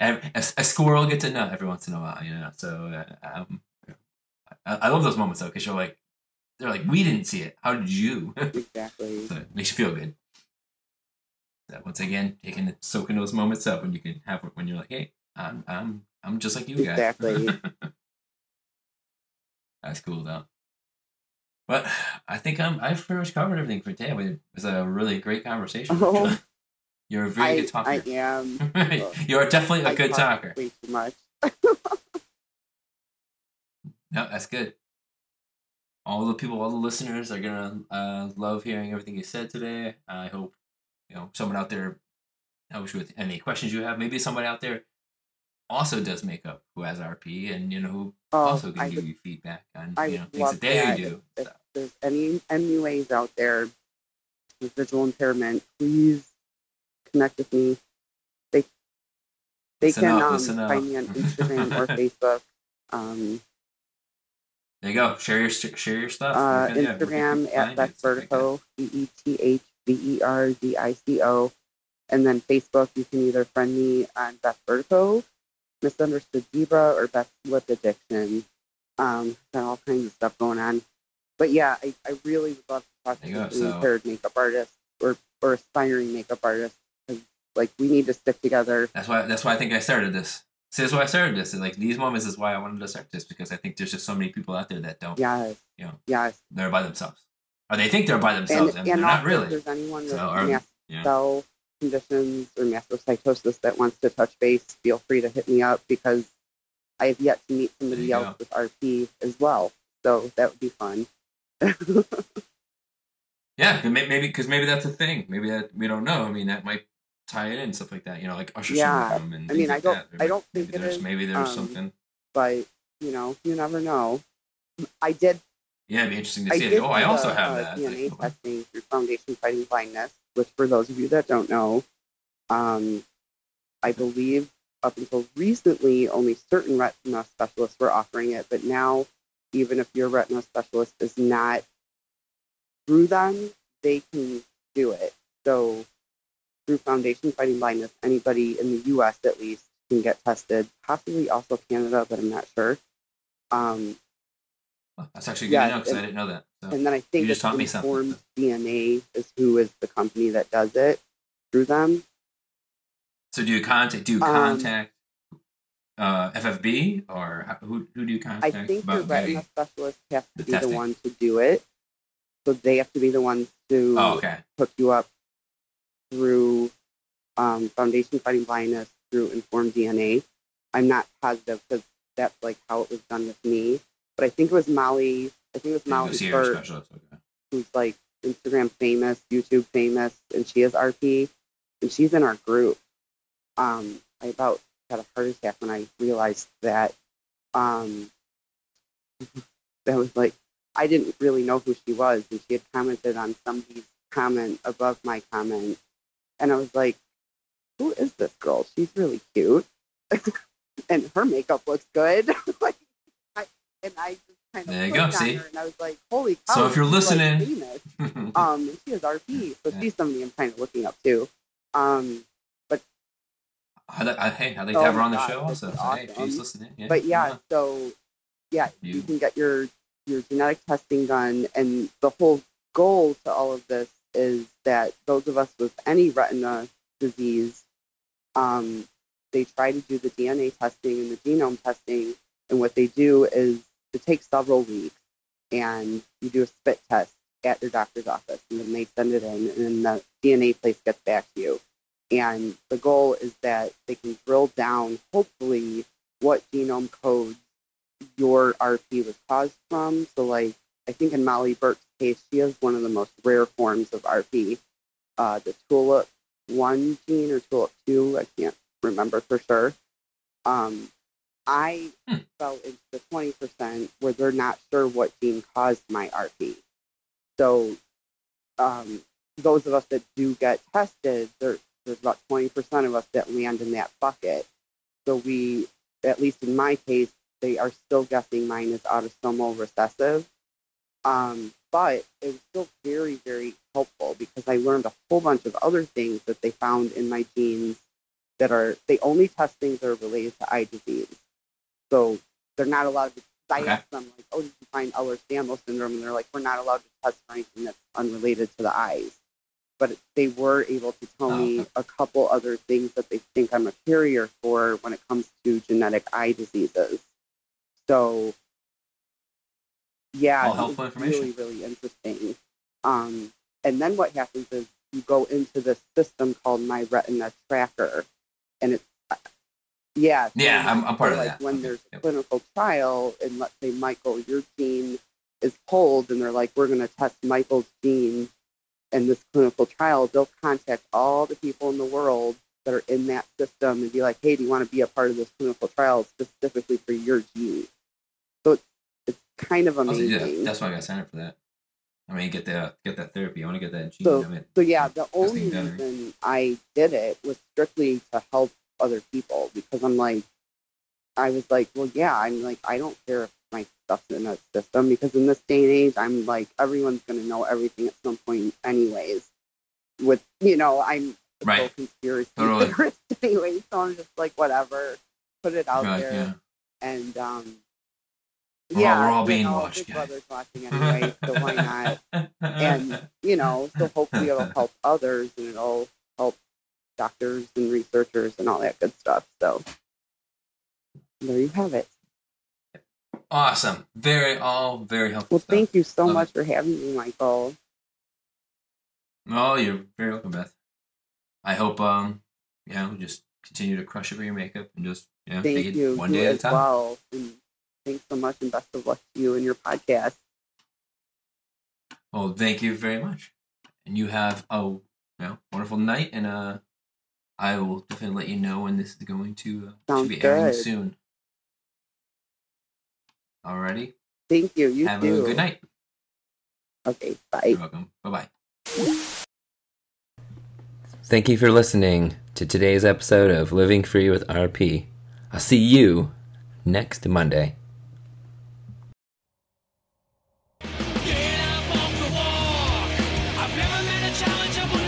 A squirrel gets a nut every once in a while, you know? So I love those moments, though, because they're like, we didn't see it. How did you? Exactly. So it makes you feel good. Once again, taking soaking those moments up when you can have when you're like, hey, I'm just like you guys. Exactly. That's cool though. But I think I've pretty much covered everything for today. It was a really great conversation. Oh, you're a very good talker. I am. You're definitely a good talker. Way too much. No, that's good. All the listeners are gonna love hearing everything you said today. I hope. You know, someone out there helps you with any questions you have. Maybe someone out there also does makeup who has RP and, you know, who also can give you feedback on, you know, things that they do. If there's any ways out there with visual impairment, please connect with me. They can find me on Instagram or Facebook. There you go. Share your stuff. Instagram at Beth Verdico, BETH. BERDICO, and then Facebook. You can either friend me on Beth Verdico, Misunderstood Zebra, or Beth Lip Addiction. Got all kinds of stuff going on, but yeah, I really would love to talk to impaired makeup artists or aspiring makeup artists. Like we need to stick together. That's why I think I started this. See, that's why I started this. And like these moments is why I wanted to start this, because I think there's just so many people out there that don't. Yeah. You know. Yeah. They're by themselves. Or they think they're by themselves, and they're not really. If there's anyone with mast cell conditions or mastocytosis that wants to touch base, feel free to hit me up, because I have yet to meet somebody else with RP as well. So that would be fun. Yeah, maybe that's a thing. Maybe that we don't know. I mean, that might tie it in, stuff like that. You know, like Usher syndrome. And I mean, I don't think it is. Maybe there's something. But you know, you never know. I did. Yeah, it'd be interesting to see it. I also have that. DNA testing through Foundation Fighting Blindness, which for those of you that don't know, I believe up until recently, only certain retina specialists were offering it. But now, even if your retina specialist is not through them, they can do it. So through Foundation Fighting Blindness, anybody in the U.S. at least can get tested, possibly also Canada, but I'm not sure. That's actually good to know, because I didn't know that. So. And then I think it's Informed DNA is who is the company that does it through them. So do you contact FFB, or who do you contact? I think your retina specialist has to be testing. The one to do it. So they have to be the ones to hook you up through Foundation Fighting Blindness, through Informed DNA. I'm not positive, because that's like how it was done with me. But I think it was Molly. I think it was Molly Burke, who's like Instagram famous, YouTube famous, and she is RP, and she's in our group. I about had a heart attack when I realized that. That was like, I didn't really know who she was, and she had commented on somebody's comment above my comment, and I was like, "Who is this girl? She's really cute, and her makeup looks good." Like, I just kind of looked at her, and I was like, "Holy cow!" So if you're listening, like, and she is RP, so she's somebody I'm kind of looking up to. I'd like to have her on the show also. So, awesome. Hey, if she's listening, you can get your genetic testing done, and the whole goal to all of this is that those of us with any retina disease, they try to do the DNA testing and the genome testing, and what they do is it takes several weeks, and you do a spit test at your doctor's office, and then they send it in, and then the DNA place gets back to you. And the goal is that they can drill down, hopefully, what genome code your RP was caused from. So, like, I think in Molly Burke's case, she has one of the most rare forms of RP, the Tulip 1 gene or Tulip 2, I can't remember for sure. I fell into the 20% where they're not sure what gene caused my RP. So those of us that do get tested, there's about 20% of us that land in that bucket. So we, at least in my case, they are still guessing mine is autosomal recessive. But it was still very, very helpful, because I learned a whole bunch of other things that they found in my genes they only test things that are related to eye disease. So they're not allowed to, I asked them, like, oh, did you find Ehlers-Danlos Syndrome? And they're like, we're not allowed to test for anything that's unrelated to the eyes. But they were able to tell me a couple other things that they think I'm a carrier for when it comes to genetic eye diseases. So, yeah, helpful information. Really, really interesting. And then what happens is you go into this system called My Retina Tracker, and it's I'm part of that. Like when there's a clinical trial, and let's say Michael, your gene is pulled, and they're like, we're going to test Michael's gene in this clinical trial. They'll contact all the people in the world that are in that system and be like, hey, do you want to be a part of this clinical trial specifically for your gene? So it's kind of amazing. That's why I got signed up for that. I mean, get that therapy. I want to get that gene. The only reason I did it was strictly to help other people, because I don't care if my stuff's in that system, because in this day and age, I'm like, everyone's going to know everything at some point anyways. With, I'm a conspiracy theorist anyway, so I'm just like, whatever, put it out there. Yeah. And, we're all being watched. Big Brother's watching anyway, so why not? And, so hopefully it'll help others, and it'll help doctors and researchers and all that good stuff. So there you have it. Awesome. Very helpful. Well, thank you so much for having me, Michael. Oh, you're very welcome, Beth. I hope, we just continue to crush it with your makeup, and just, take it one day at a time. Well. And thanks so much, and best of luck to you and your podcast. Well, thank you very much. And you have a wonderful night, and I will definitely let you know when this is going to be airing soon. Alrighty. Thank you. You have a good night. Okay, bye. You're welcome. Bye-bye. Thank you for listening to to today's episode of Living Free with RP. I'll see you next Monday. Get up off the walk. I've never met a challenge